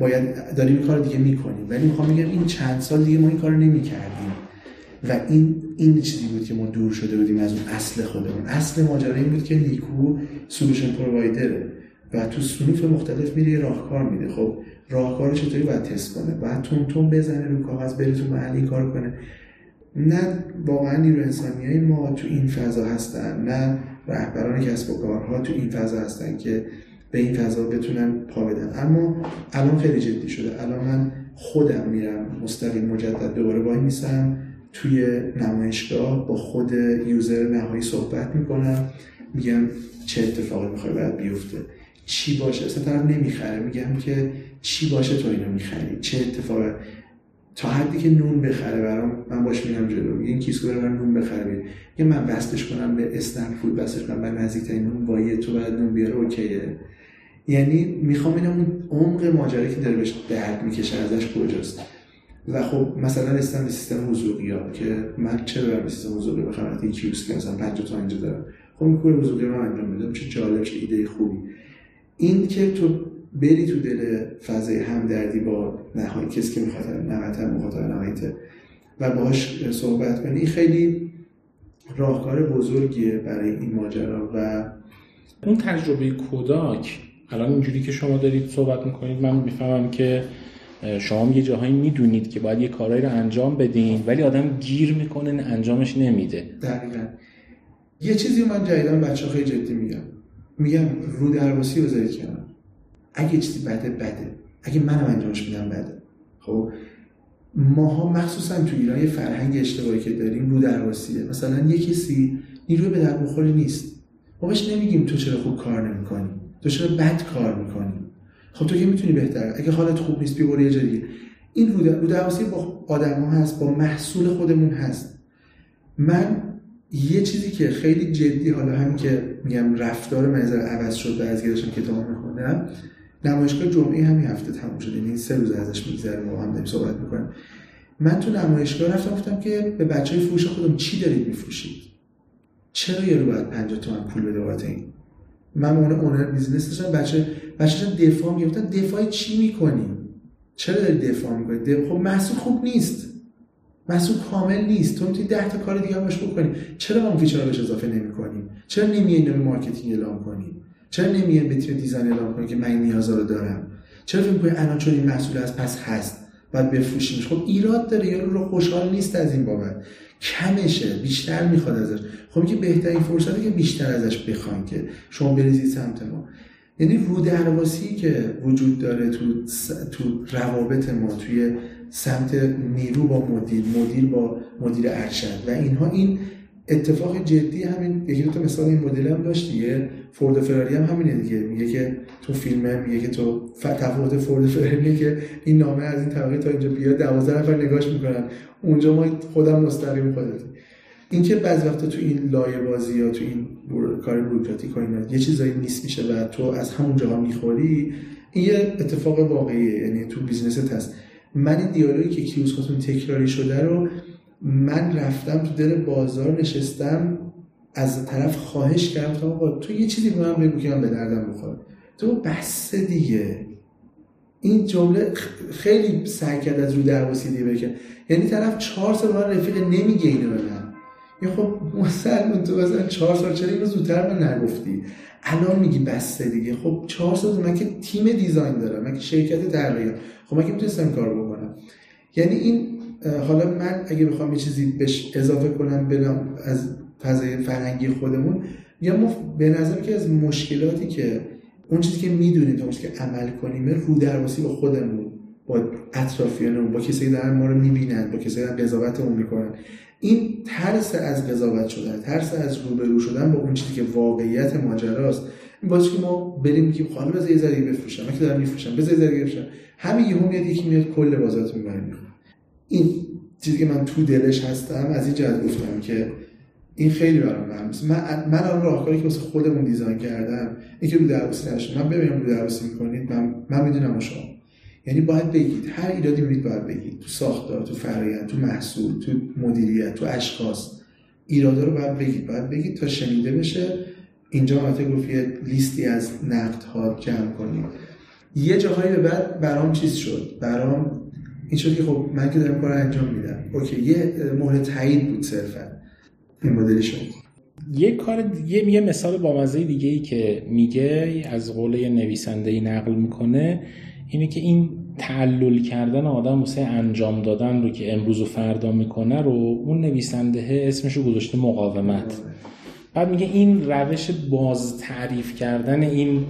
باید داریم این کار دیگه میکنیم، ولی میخوام بگم این چند سال دیگه ما این کار رو نمیکردیم و این این چیزی بود که ما دور شده بودیم از اون اصل خودمون. اصل ماجرا این بود که نیکو سولوشن پرووایدره و تو صنوف مختلف میره راهکار میده. خب راهکار چطوری باید تست کنه؟ باید تونتون بزنه رو کاغذ بره تو محلی کار کنه. نه واقعا نیرو انسانیای ما تو این فضا هستن، نه رهبران کسب و کارها تو این فضا هستن که به این فضا بتونن پا بدن. اما الان خیلی جدی شده. الان من خودم میرم مستقیم مجدد دوباره وای میسم توی نمایشگاه با خود یوزر نهایی صحبت میکنم، میگم چه اتفاقی میخوای باید بیفته، چی باشه. اصلا طرف نمیخره، میگم که چی باشه تو اینو میخری، چه اتفاقی تا حدی که نون بخره برام، من باش میرم جلو. میگم کیسکو برام نون بخره، میگم من بستش کنم به اسنپ‌فود، بستش کنم به نزدیکترین نون وایه تو بعد نون بیاره اوکیه. یعنی میخوام اینم اون عمق ماجرایی که داره بهش درد میکشه ازش کجاست. و خب مثلا استم سیستم حضوری‌ها که من چه برم سیستم حضوری بخوام وقتی کیوسک مثلا پنج تا اینجا دارم، خب این کار حضوری رو انجام میدم. چه جالب، چه ایده خوبی. این که تو بری تو دل فضای همدردی با نهایی کسی که میخواد نهایت مخاطب نهاییته و باهاش صحبت کنی، خیلی راهکار بزرگیه برای این ماجرا. و اون تجربه کوداک الان اینجوری که شما دارید صحبت میکنید من میفهمم که شما یه جاهایی میدونید که باید یه کارایی رو انجام بدین ولی آدم گیر میکنه انجامش نمیده. دقیقاً یه چیزی من جدیدن بچه‌ها خیلی جدی میگم، میگم رو درواسی بذارید کنار. اگه چیزی بده بده، اگه منم انجامش میدم بده. خب ماها مخصوصا تو ایران یه فرهنگ اشتباهی که داریم رو درواسی. مثلا یه کسی نیروی به درد بخوری نیست، ما بهش نمیگیم تو چرا خوب کار نمیکنی، تو چرا بد کار میکنی، خب تو که میتونی بهتر، اگه حالت خوب نیست بیا برو یه جای دیگه. این رو در... رو درواسی با آدما هست، با محصول خودمون هست. من یه چیزی که خیلی جدی حالا هم که میگم رفتار من از عوض شد و از گردشم کتاب میخوندم، نمایشگاه جمعه همین هفته تموم شد، یعنی سه روز ازش میگذره ما هم داریم صحبت میکنیم. من تو نمایشگاه رفتم گفتم که به بچهای فروش خودم چی دارید میفروشید؟ چرا یارو باید پنجاه تومن پول بده بابت این؟ من اون اونر بیزنس داشتم، بچه بچه‌ها دفاع می‌گفتن دفاع چی می‌کنی؟ چرا داری دفاع می‌کنی؟ خب محصول خوب نیست. محصول کامل نیست. تو می‌تونی ده تا کار دیگه هم باش بکنی. چرا ما اون فیچرها بهش اضافه نمی‌کنی؟ چرا نمی‌ای به مارکتینگ اعلام کنی؟ چرا نمی‌ای به تیم دیزاین اعلام کنی که من این نیازا رو دارم؟ چرا فکر می‌کنی الان چون این محصول از پس هست باید بفروشیمش؟ خب ایراد داره، یارو رو خوشحال نیست از این بابت. کمشه، بیشتر میخواد ازش. خب که بهترین فرصتی که بیشتر ازش بخواید که شما بریزید سمت ما. یعنی رودرواسی که وجود داره تو س... تو روابط ما توی سمت نیرو با مدیر، مدیر با مدیر ارشد و اینها، این اتفاق جدی همین یکی دو تا مثال این مدل هم داشت دیگه. فورد و فراری هم همینه دیگه، میگه که تو فیلمه میگه که تو تفاوت فورد و فراری که این نامه از این طبقه تا اینجا بیاد دوازده نفر نگاش میکنن، اونجا ما خودم مستقیم خودت. این که بعضی وقتا تو این لایه بازی یا تو این برو... کار بوروکراتیک و اینا یه چیزایی نیست میشه و تو از همونجاها میخوری. این یه اتفاق واقعیه، یعنی تو بیزنست هست. من این دیالوگی که کیوسکتون تکراری شده رو من رفتم تو دل بازار نشستم، از طرف خواهش کردم آقا تو یه چیزی به من بگو که من به دردم بخوره. تو بس دیگه این جمله خیلی سعی کرد از رو درواسی دیگه بکنه، یعنی طرف چهار سال من رفیق نمیگه اینو به من. یه خب مسلمون تو مثلا چهار سال چرا اینو زودتر من نگفتی؟ الان میگی بس دیگه. خب چهار سال من که تیم دیزاین دارم، من که شرکت طراحی، خب من که میتونستم کار بکنم. یعنی این حالا من اگه بخوام یه چیزی بهش اضافه کنم برم از فضای فرهنگی خودمون، یا ما به نظر که از مشکلاتی که اون چیزی که میدونیم تا که عمل کنیم رو درواسی با خودمون، با اطرافیانمون، با کسایی دارن ما رو میبینن، با کسایی دارن قضاوتمون میکنن، این ترس از قضاوت شدن، ترس از روبرو شدن با اون چیزی که واقعیت ماجراست، این باعث که ما بریم که خانم بذار یه ذره بفروشم، من که دارم میفروشم بذار یه ذره بفروشم، همین یهو میاد یکی میاد کل بازارت میبره. این چیزی که من تو دلش هستم از این جهت گفتم که این خیلی برام مهم است. من من اون راهکاری که واسه خودمون دیزاین کردم این که رو درواسی نشه، من ببینم رو درواسی می‌کنید، من من میدونم شما، یعنی باید بگید هر ایرادی می‌بینید باید بگید، تو ساختار، تو فرآیند، تو محصول، تو مدیریت، تو اشخاص، ایرادا رو باید بگید باید بگید تا شنیده بشه. اینجا حالت گفت یه لیستی از نقدها جمع کنید. یه جاهایی به بعد برام چیز شد، برام این شد که خب من که دارم کار انجام میدم، اوکی یه مهر تایید بود صرفا. این مدلی شد. یه کار دیگه، یه مثال بامزه دیگه ای که میگه از قول نویسنده‌ای نقل میکنه اینه که این تعلل کردن آدم واسه انجام دادن رو که امروز و فردا میکنه رو اون نویسنده اسمشو گذاشته مقاومت. بعد میگه این روش باز تعریف کردن این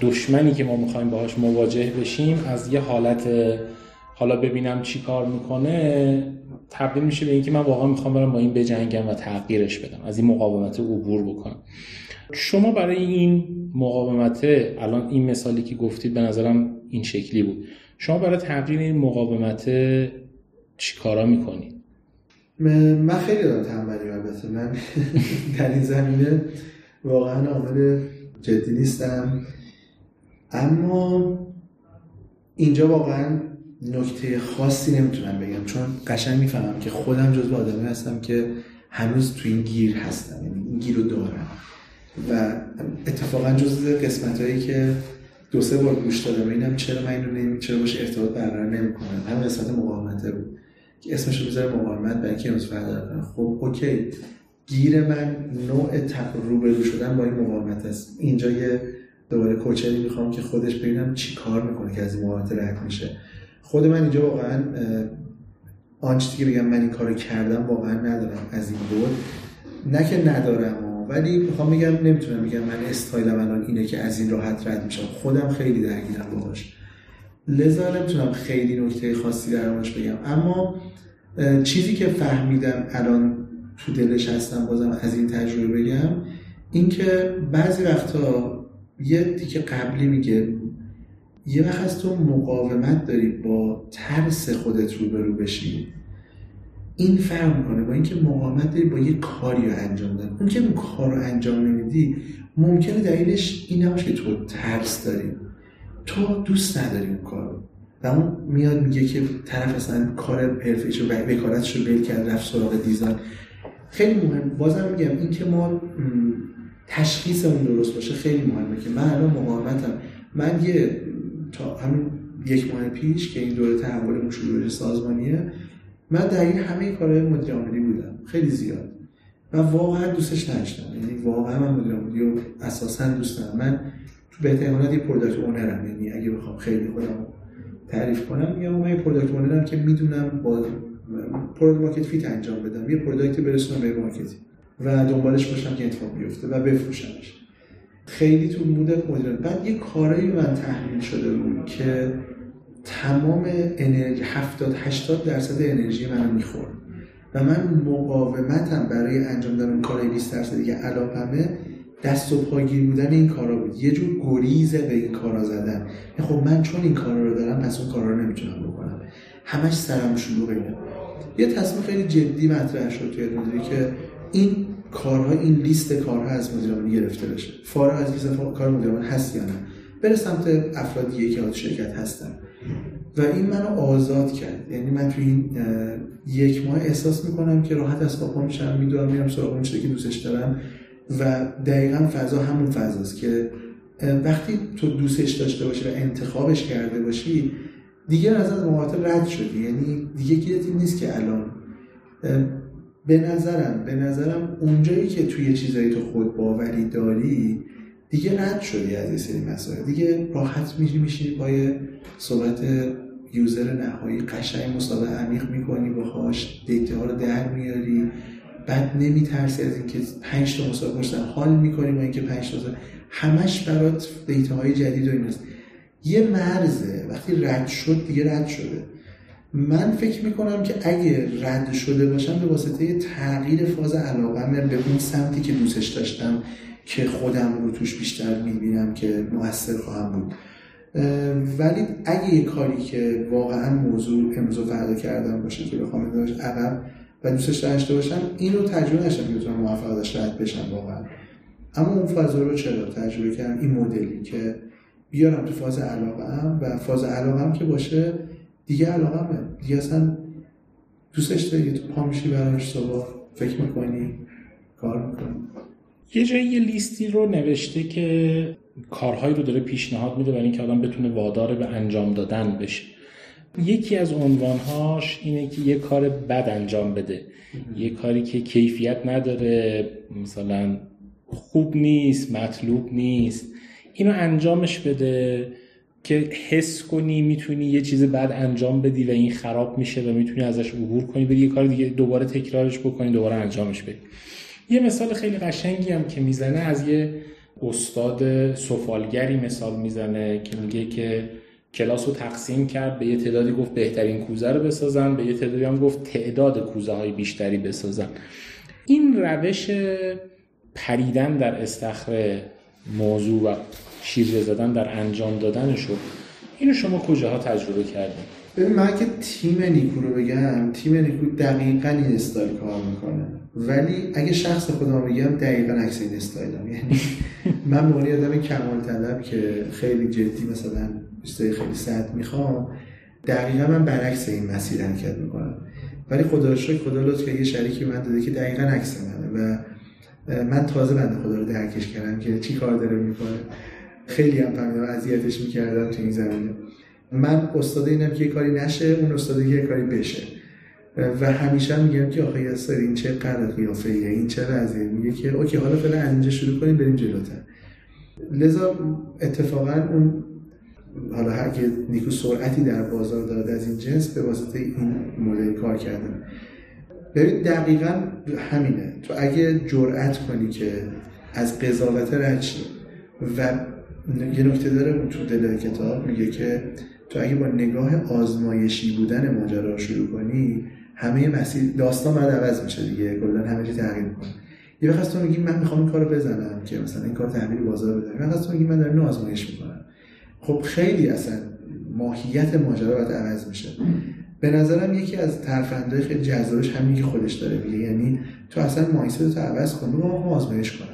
دشمنی که ما میخوایم باهاش مواجه بشیم از یه حالت حالا ببینم چی کار میکنه تبدیل میشه به اینکه من واقعا میخوام برم با این بجنگم و تغییرش بدم، از این مقاومت عبور بکنم. شما برای این مقاومت، الان این مثالی که گفتید به نظرم این شکلی بود، شما برای تغییر این مقاومت چی کارا میکنید؟ من خیلی دارم تنبلی، البته من در این زمینه واقعا عامل جدی نیستم، اما اینجا واقعا نکته خاصی نمیتونم بگم چون قشنگ میفهمم که خودم جزو آدمی هستم که هنوز تو این گیر هستم، یعنی این گیر رو دارم و اتفاقا جزو قسمتایی که دو سه بار گوش دادم اینم چرا من اینو نمی چرا باشه ارتباط برقرار نمیکنم، هم قسمت مقاومت بود که اسمش رو میذاره مقاومت برای اینکه امروز فردا. خب اوکی، گیر من نوع تقروبرو شدن با این مقاومت است. اینجا یه دوباره کوچری میخوام که خودش ببینم چیکار میکنه که از این مقاومت رد میشه. خود من اینجا واقعا آنچه که بگم من این کارو کردم واقعا ندارم از این بود، نه که ندارم، ولی میخوام بگم نمیتونم بگم من استایلم الان اینه که از این راحت رد میشم، خودم خیلی درگیرم باهاش، لذا نمیتونم خیلی نکته خاصی درامش بگم. اما چیزی که فهمیدم الان تو دلش هستم بازم از این تجربه بگم این که بعضی وقتا یه دیگه قبلی میگه یه وقت از تو مقاومت داری با ترس خودت روبرو بشی، این فرق میکنه با اینکه مقاومت داری با یه کاری رو انجام دادن. اون که اون کار رو انجام نمیدی ممکنه دلیلش این نباشه که تو ترس داری، تو دوست نداری اون کارو و اون میاد میگه که طرف اصلا کار حرفه‌ایشو و بکارتشو ول کرد رفت سراغ دیزاین. خیلی مهم، بازم میگم این که ما تشخیص اون درست باشه خیلی مهمه که من الان مقاومتم. من یه تا همین یک ماه پیش که این دوره تحول مشاوره سازمانیه، من درگیر همه کارهای مدیر عاملی بودم خیلی زیاد و واقعا دوستش نداشتم، یعنی واقعا من مدیر عاملی رو اساسا دوست ندارم. من تو بهترین حالت یه پروداکت اونرم، یعنی اگه بخوام خیلی خودم تعریف کنم میگم من یه پروداکت اونرم که میدونم با پروداکت مارکت فیت انجام بدم، یه پروداکت برسونم به مارکت و دنبالش باشم که اتفاق بیفته و بفروشمش. خیلی تو مود مدیران بعد یه کارایی من تحمیل شده بود که تمام انرژی هفتاد هشتاد درصد انرژی منو میخورد و من مقاومتم برای انجام دادن اون کارای بیست درصدی که علاقمه دست و پاگیر بودن این کارا بود، یه جور گریز به این کارا زدن. خب من چون این کارا رو دارم پس اون کارا رو نمیتونم بکنم، همش سرم شلوغه. یه تصمیم خیلی جدی مطرح شد توی مدیری که این کارها، این لیست کارها از مدیران گرفته بشه، فارغ از لیست کار مدیران هست یا نه بره سمت افراد دیگه که از شرکت هستن و این منو آزاد کرد. یعنی من توی این یک ماه احساس میکنم که راحت از پاپا میشم، میدونم میرم سراغ اون چیزی که دوستش دارم و دقیقاً فضا همون فضاست که وقتی تو دوستش داشته باشی و انتخابش کرده باشی دیگه از از مقاطع رد شدی، یعنی دیگه گیرتی نیست که الان به نظرم به نظرم اونجایی که توی چیزایی تو خود باوری داری دیگه رد شدی از این سری مسائل، دیگه راحت میشی میشی پای صحبت یوزر نهایی، قشنگ مصاحبه عمیق میکنی باهاش، دیتا رو در میاری، بعد نمیترسی از اینکه پنج تا مصاحبه داشتن حال میکنی با اینکه پنج تا همش برات دیتاهای جدید و ایناست. یه مرزه، وقتی رد شد دیگه رد شده. من فکر میکنم که اگه رد شده باشم به واسطه تغییر فاز علاقم به اون سمتی که دوستش داشتم که خودم رو توش بیشتر میبینم که مؤثر خواهم بود. ولی اگه یه کاری که واقعا موضوع امروز فردا کردم باشه که بخوام داشت عقب و دوستش داشته باشم، اینو تجربه نشم که بتونم موفق داشت رد بشم واقعا. اما اون فضا رو چرا تجربه کردم این مدلی که بیارم تو فاز علاقم و فاز علاقم که باشه دیگه علاقمه، دیگه اصلا دوستش داری، تو پا میشی براش صبح فکر میکنی کار میکنی. یه جایی یه لیستی رو نوشته که کارهایی رو داره پیشنهاد میده برای اینکه آدم بتونه وادار به انجام دادن بشه. یکی از عنوانهاش اینه که یه کار بد انجام بده، یه کاری که کیفیت نداره، مثلا خوب نیست، مطلوب نیست، اینو انجامش بده که حس کنی میتونی یه چیز بعد انجام بدی و این خراب میشه و میتونی ازش عبور کنی، بری یه کار دیگه دوباره تکرارش بکنی، دوباره انجامش بدی. یه مثال خیلی قشنگی هم که میزنه از یه استاد سفالگری مثال میزنه که میگه که کلاس رو تقسیم کرد، به یه تعدادی گفت بهترین کوزه رو بسازن، به یه تعدادی هم گفت تعداد کوزه های بیشتری بسازن. این روش پریدن در استخر موضوع و شیرجه زدن در انجام دادنشو، اینو شما کجاها تجربه کردین؟ ببین من که تیم نیکو رو بگم، تیم نیکو دقیقاً این استایل کار میکنه، ولی اگه شخص خودم بگم دقیقاً عکس این استایلم. یعنی من موقعی آدم کمال طلب که خیلی جدی مثلا چیزای خیلی سخت میخوام، دقیقاً من برعکس این مسیر حرکت میکنم. ولی خدا رو شکر خدا لطف که یه شریکی من داده که دقیقاً عکس منه و من تازه بنده خدا رو درکش کردم که چی کار داره میکنه. خیلی هم فهمیدم اذیتش میکردم تو این زمینه. من استاد اینم که یه کاری نشه، اون استاد یه کاری بشه و همیشه میگم که آخه یاسر این چه قرار قیافه ایه، این چه وضعیه، میگه که اوکی حالا فعلا از اینجا شروع کنیم بریم جلوتر. لذا اتفاقا اون حالا هر کی نیکو سرعتی در بازار داره از این جنس به واسطه این مدل کار کردن. ببین دقیقاً همینه، تو اگه جرأت کنی که از قضاوت رد شی و یه نکته داره تو دل کتاب میگه که تو اگه با نگاه آزمایشی بودن ماجرا رو شروع کنی همه مسیر داستان بعد عوض میشه دیگه، کلا همه چی تغییر میکنه. یه وقت تو میگی من میخوام این کارو بزنم که مثلا این کار تحویل بازار بدم، یه وقت تو میگی من دارم اینو آزمایش میکنم. خب خیلی اصلا ماهیت ماجرا بعد عوض میشه. به نظرم یکی از ترفندهای خیلی جذابش همین که خودش داره میگه، یعنی تو اصلا مایندست رو عوض کن، رو آزمایش کن.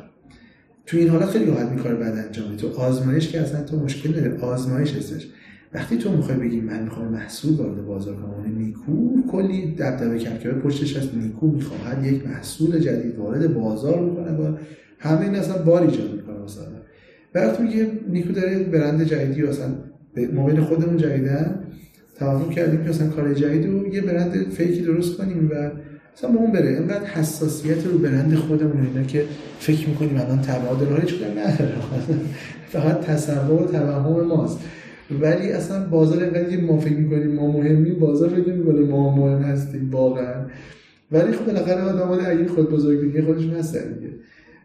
تو این حالت خیلی راحت می‌کنه بعد انجام. تو آزمایش که اصلا تو مشکل نداره، آزمایش هستش. وقتی تو می‌خوای بگی من می‌خوام محصول وارد بازار کنم، نیکو کلی دغدغه کرد که پشتش هست، نیکو می‌خواد یک محصول جدید وارد بازار بکنه و همه این اصلا بار ایجاد می‌کنه مثلا. وقتی میگه نیکو داره برند جدیدی مثلا به موبایل خودمون جدیدن، توافق کردیم که مثلا کار جدید رو یه برند فیکی درست کنیم و مثلا به اون بره. اینقدر حساسیت رو برند خودمون اینا که فکر می‌کنیم الان تبادل ها هیچ کدوم نداره، فقط تصور و توهم ماست. ولی اصلا بازار اینقدر ما فکر می‌کنیم ما مهمیم، بازار فکر می‌کنه ما مهم هستیم واقعا، ولی خب بالاخره آدم‌ها اگه خود بزرگی خودشون هستن دیگه.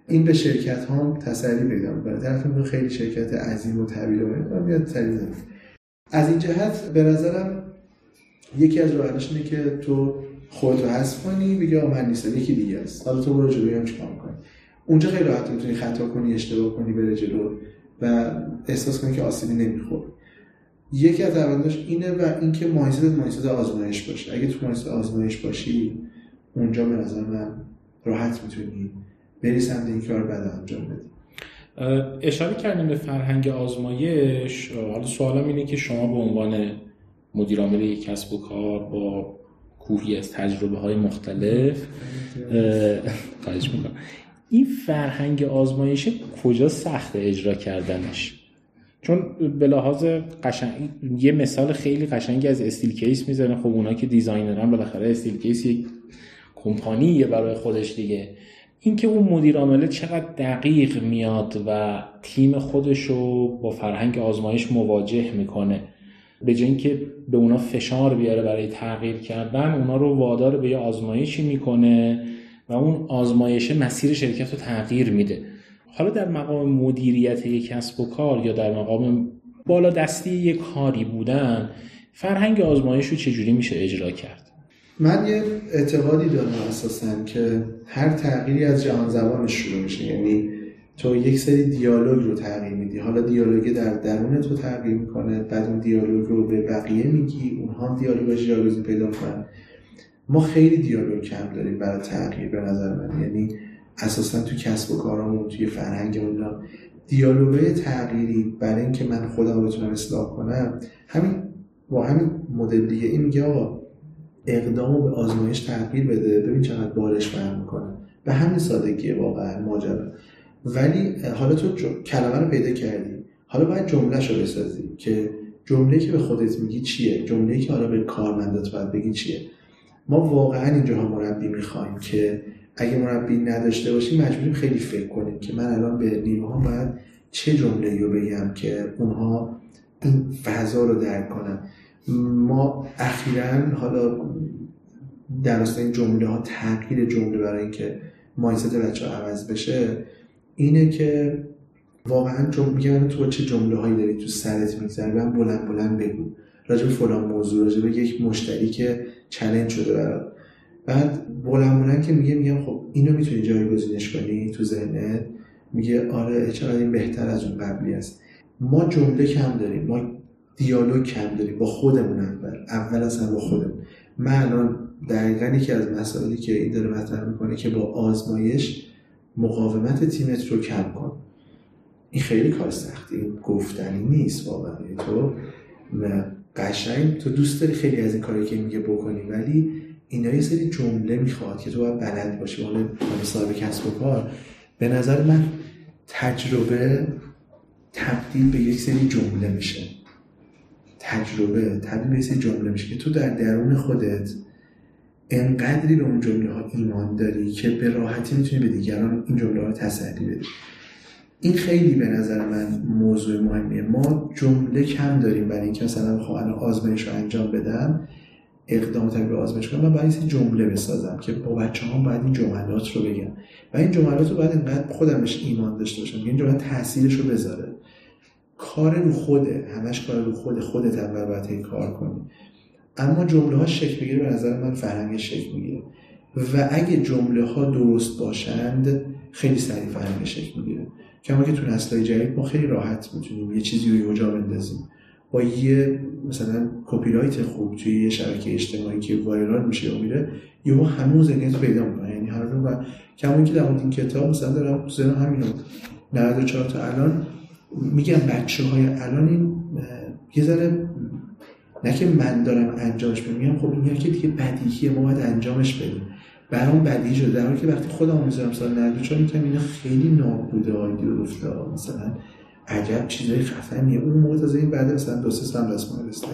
این به شرکت ها هم تسری پیدا می‌کنه. طرف میگه خیلی شرکت عظیم و طویل و میاد تسری. از این جهت به نظرم یکی از راهش اینه که تو خودتو حذف کنی، بگی آقا من نیستم، یکی دیگه است. حالا تو برو جلو، هم چیکار می‌کنی؟ اونجا خیلی راحت می‌تونی خطا کنی، اشتباه کنی، بره جلو و احساس کنی که آسیبی نمی‌خوری. یکی از عواملش اینه و اینکه مایندست مایندست آزمایش باشه. اگه تو مایندست آزمایش باشی، اونجا به نظر من راحت می‌تونی بری سمت این کار بعد انجام بدی. اشاره کردیم به فرهنگ آزمایش. حالا سوالم اینه که شما به عنوان مدیر عامل یک کسب و کار با کوهی از تجربه‌های مختلف خواهش می‌کنم، این فرهنگ آزمایش کجا سخت اجرا کردنش؟ چون به لحاظ قشنگ یه مثال خیلی قشنگی از استیل کیس میزنه. خب اونا که دیزاینرن، بالاخره استیل کیس یک کمپانیه برای خودش دیگه. اینکه اون مدیر عامل چقدر دقیق میاد و تیم خودش رو با فرهنگ آزمایش مواجه میکنه، به جای اینکه به اونا فشار بیاره برای تغییر کردن، اونا رو وادار به یه آزمایشی میکنه و اون آزمایش مسیر شرکت رو تغییر میده. حالا در مقام مدیریت یک کسب و کار یا در مقام بالادستی یک کاری بودن، فرهنگ آزمایش رو چجوری میشه اجرا کرد؟ من یه اعتقادی دارم اساساً که هر تغییری از جهان زبانش شروع میشه. یعنی تو یک سری دیالوگ رو تغییر میدی، حالا دیالوگ در درونت رو تغییر میکنه، بعد اون دیالوگ رو به بقیه میگی، اونها دیالوگاش جایگزین پیدا میکنن. ما خیلی دیالوگ کم داریم برای تغییر به نظر من. یعنی اساساً تو کسب و کارامون، توی فرهنگمون دیالوگای تغییری برای اینکه من خودم رو بتونم اصلاح کنم، همین با همین مدل دیگه. این میگه آقا اقدامو به آزمایش تغییر بده، ببین چقدر بارش برمی کنه. به همین سادگیه واقعا ماجرا. ولی حالا تو کلمه رو پیدا کردی، حالا باید جمله‌شو بسازی که جمله‌ای که به خودت میگی چیه، جمله‌ای که حالا به کارمندات باید بگی چیه. ما واقعا اینجاها مربی میخوایم که اگه مربی نداشته باشیم مجبوریم خیلی فکر کنیم که من الان به نیروها باید چه جمله‌ای رو بگم که اونها این فضا رو درک کنن. ما اخیراً حالا در اصل این جمله ها، تغییر جمله برای اینکه مایندست بچه‌ها عوض بشه اینه که واقعاً جمله میگن تو چه جمله هایی داری تو سرت میگذره، من بلند بلند بگو راجع به فلان موضوع، راجع به یک مشتری که چالش شده برات. بعد بلند بلند که میگه میگم خب اینو میتونی جایگزینش کنی تو ذهنت، میگه آره چرا، این بهتر از اون قبلی است. ما جمله کم داریم، ما دیالوگ کم داریم با خودمون. اول اول اصلا با خودمون. من الان دقیقاً یکی از مسائلی که این داره مطرح میکنه که با آزمایش مقاومت تیمت رو کم کن. این خیلی کار سختی، گفتنی نیست واقعا. تو قشنگ تو دوست داری خیلی از این کاری که میگه بکنی، ولی اینا یه سری جمله میخواد که تو باید بلد باشی. حالا صاحب کسب و کار به نظر من تجربه تبدیل به یک سری جمله میشه. تجربه تبدیل به یه سری جمله میشه که تو در درون خودت انقدری به اون جمله ها ایمان داری که به راحتی میتونی به دیگران این جمله ها رو تسلی بدی. این خیلی به نظر من موضوع مهمیه. ما جمله کم داریم برای اینکه مثلا بخوام آزمایش رو انجام بدم، اقدام تبدیل به آزمایش کنم، من باید این جمله بسازم که با بچه‌هام باید این جملات رو بگم و این جملات رو باید انقدر خودمش ایمان داشته باشم که این جمله تاثیرش رو بذاره. کار رو خوده، همش کار رو خود خودت اول باید این کار کنی. اما جمله ها شکل میگیره، به نظر من فرهنگ شکل میگیره و اگه جمله ها درست باشند خیلی سریع فرهنگ شکل میگیره. کما که تو نسل‌های جدید ما خیلی راحت میتونیم یه چیزی رو یهو جا بندازیم با یه مثلا کپی رایت خوب توی یه شبکه اجتماعی که وایرال میشه و میره، یهو همون ذهنیت پیدا میکنه. یعنی هر روز و کما که در اون کتاب مثلا دارم تو ذهن همین نود و چهار تا الان میگم بچه های الان این یه ذره نه که من دارم انجامش میدم، خب این که دیگه بدیهیه ما باید انجامش بدیم، برام بدیهی شده، در حالی که وقتی خودم میذارم سال نود و چهار میگم اینا خیلی نابوده آیدیو رفتار مثلا عجب چیزای خفنیه. اون موقع از این بعد مثلا دو سه سال رسما رسیدم،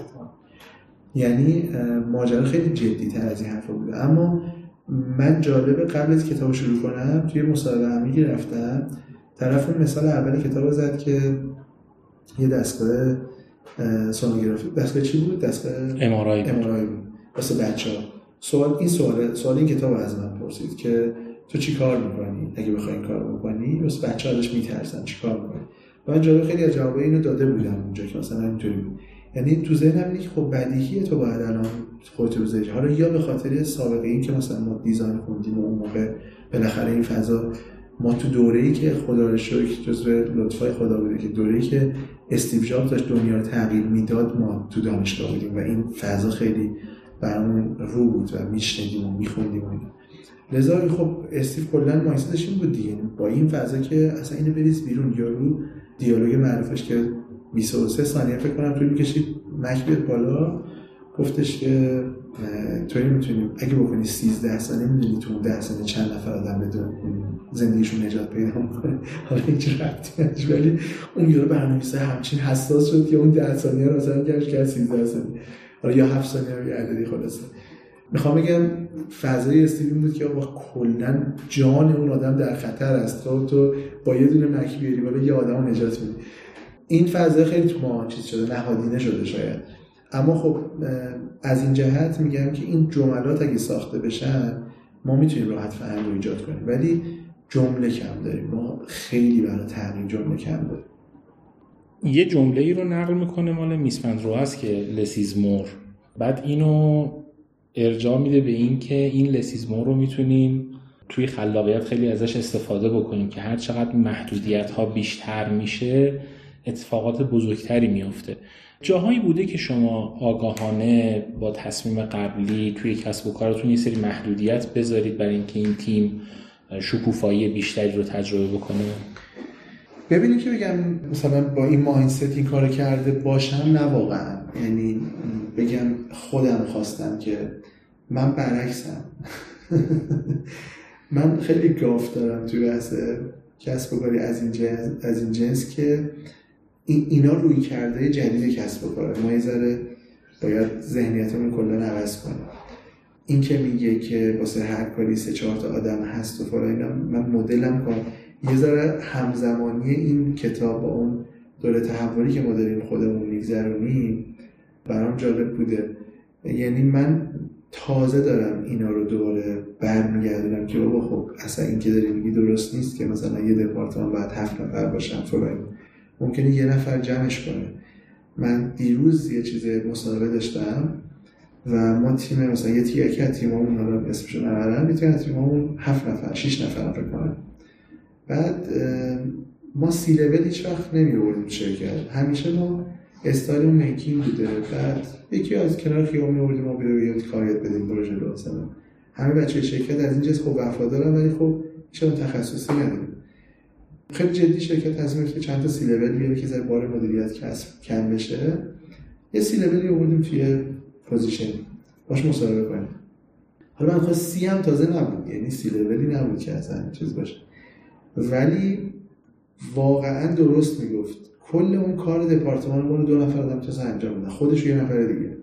یعنی ماجرا خیلی جدی‌تر از این حرفا بوده. اما من جالب قبل از کتاب شروع کنم توی مصاحبه همی رفتم، طرف اون مثال اول کتاب زد که یه دستگاه سونوگرافی، دستگاه چی بود؟ دستگاه ام‌آرآی بود واسه بچه‌ها. سوال این سوال سوال این کتاب از من پرسید که تو چی کار می‌کنی؟ اگه بخوای این کارو بکنی واسه بچه‌ها داش می‌ترسن چیکار می‌کنی؟ من جالب خیلی از جوابای اینو داده بودم اونجا که مثلا اینطوری بود. یعنی تو ذهنم اینه که خب بدیهیه تو باید الان خودت بزنی، حالا یا به خاطر سابقه این که مثلا ما دیزاین خوندیم و اون موقع بالاخره این فضا ما تو دوره‌ای که خدا رو شکر جزو لطفای خدا بوده که دوره‌ای که استیو جابز داشت دنیا رو تغییر میداد ما تو دانشگاه بودیم و این فضا خیلی برامون رو بود و میشنیدیم و میخوندیم و اینا، لذا خب استیو کلا مایندستش این بود دیگه با این فضا که اصلا اینو بریز بیرون. یارو دیالوگ معروفش که بیست و سه ثانیه فکر کنم توی میکشید مک بیاد بالا، گفتش که توی میتونیم اگه بکنی سیزده ثانیه میدونی تو ده ثانیه چند نفر آدم بدون زندگیشون نجات پیدا میکنه. حالا هیچ ربطی نداشت ولی اون یارو برنامه‌نویسه همچین حساس شد که اون ده ثانیه رو اصلا گرش کرد سیزده ثانیه، حالا یا هفت ثانیه رو یه عددی. خلاصه میخوام بگم فضای استیوین بود که آقا کلا جان اون آدم در خطر است، تو با یه دونه مک بیاری بالا یه آدمو نجات میدی. این فضا خیلی تو ما چیز شده، نهادینه شده شاید. اما خب از این جهت میگم که این جملات اگه ساخته بشن ما میتونیم راحت فهم رو ایجاد کنیم، ولی جمله کم داریم، ما خیلی برای تغییر جمله کم داریم. یه جمله ای رو نقل میکنه مال میسفند رو هست که لسیز مور، بعد اینو ارجاع میده به این که این لسیز مور رو میتونیم توی خلاقیت خیلی ازش استفاده بکنیم که هر چقدر محدودیت ها بیشتر میشه اتفاقات بزرگتری میفته. جاهایی بوده که شما آگاهانه با تصمیم قبلی توی کسب و کارتون یه سری محدودیت بذارید برای اینکه این تیم شکوفایی بیشتری رو تجربه بکنه؟ ببینید که بگم مثلا با این مایندست این کارو کرده باشم نه واقعا، یعنی بگم خودم خواستم که من برعکسم. من خیلی گاف دارم توی بحث کسب و کاری از این جنس از این جنس که این اینا روی کرده جدید کسب و کاره. ما یه ذره باید ذهنیتمون کلا عوض کنیم. این که میگه که واسه هر کاری سه چهار تا آدم هست و فلان اینا، من مدلم کن یه ذره همزمانی این کتاب با اون دوره تحولی که ما داریم خودمون میگذرونیم برام جالب بوده. یعنی من تازه دارم اینا رو دوباره برمیگردونم که بابا خب اصلا این که داری میگی درست نیست که مثلا یه دپارتمان باید هفت نفر باشن فلان، ممکنه یه نفر جمعش کنه. من دیروز یه چیز مصاحبه داشتم و ما تیم مثلا یه تیکه از تیممون حالا اسمش رو نمیارم، میتونه از تیممون هفت نفر شش نفر فکر کنم. بعد ما سی لول هیچ وقت نمیوردیم شرکت، همیشه ما استایل میکینگ بوده. بعد یکی از کنار خیابون میوردیم ما بیرون کاریت بدیم پروژه رو مثلا همه بچه شرکت از اینجاست خب وفادارن ولی خب چه تخصصی نداریم. خیلی جدی شرکت تصمیم گرفت که چند تا سی لول بیاره که زیر بار مدیریت کسب کم بشه. یه سی لولی آوردیم توی پوزیشن باش مصاحبه کنیم. حالا من خواست سی هم تازه نبود، یعنی سی لولی نبود که اصلا چیز باشه، ولی واقعا درست میگفت. کل اون کار دپارتمان ما رو دو نفر آدم تازه انجام میدن، خودش یه نفر دیگه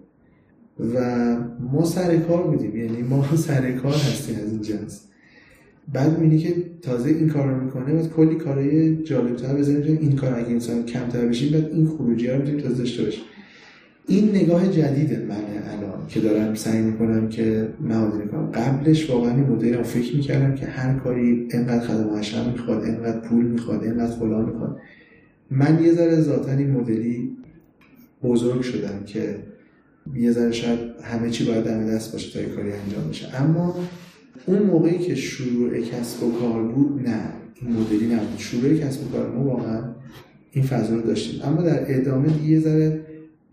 و ما سر کار بودیم، یعنی ما سر کار هستیم از این جنس. بعد می‌بینی که تازه این کار رو میکنه بعد کلی کارهای جالب‌تر بزنیم، این کار اگه انسان کمتر بشیم بعد این خروجی‌ها رو می‌تونیم تازه داشته باشیم. این نگاه جدیده من الان که دارم سعی میکنم که مدیریت کنم. قبلش واقعا این مدل فکر میکردم که هر کاری اینقدر خدمات عشر میخواد، اینقدر پول میخواد، اینقدر فلان میخواد. من یه ذره ذاتاً این مدلی بزرگ شدم که یه ذره شاید همه چی باید دم دست باشه تا کاری انجام بشه. اما اون موقعی که شروع کسب و کار بود نه این مدلی نبود. شروع کسب و کار ما واقعا این فضا رو داشتیم، اما در ادامه دیگه یه ذره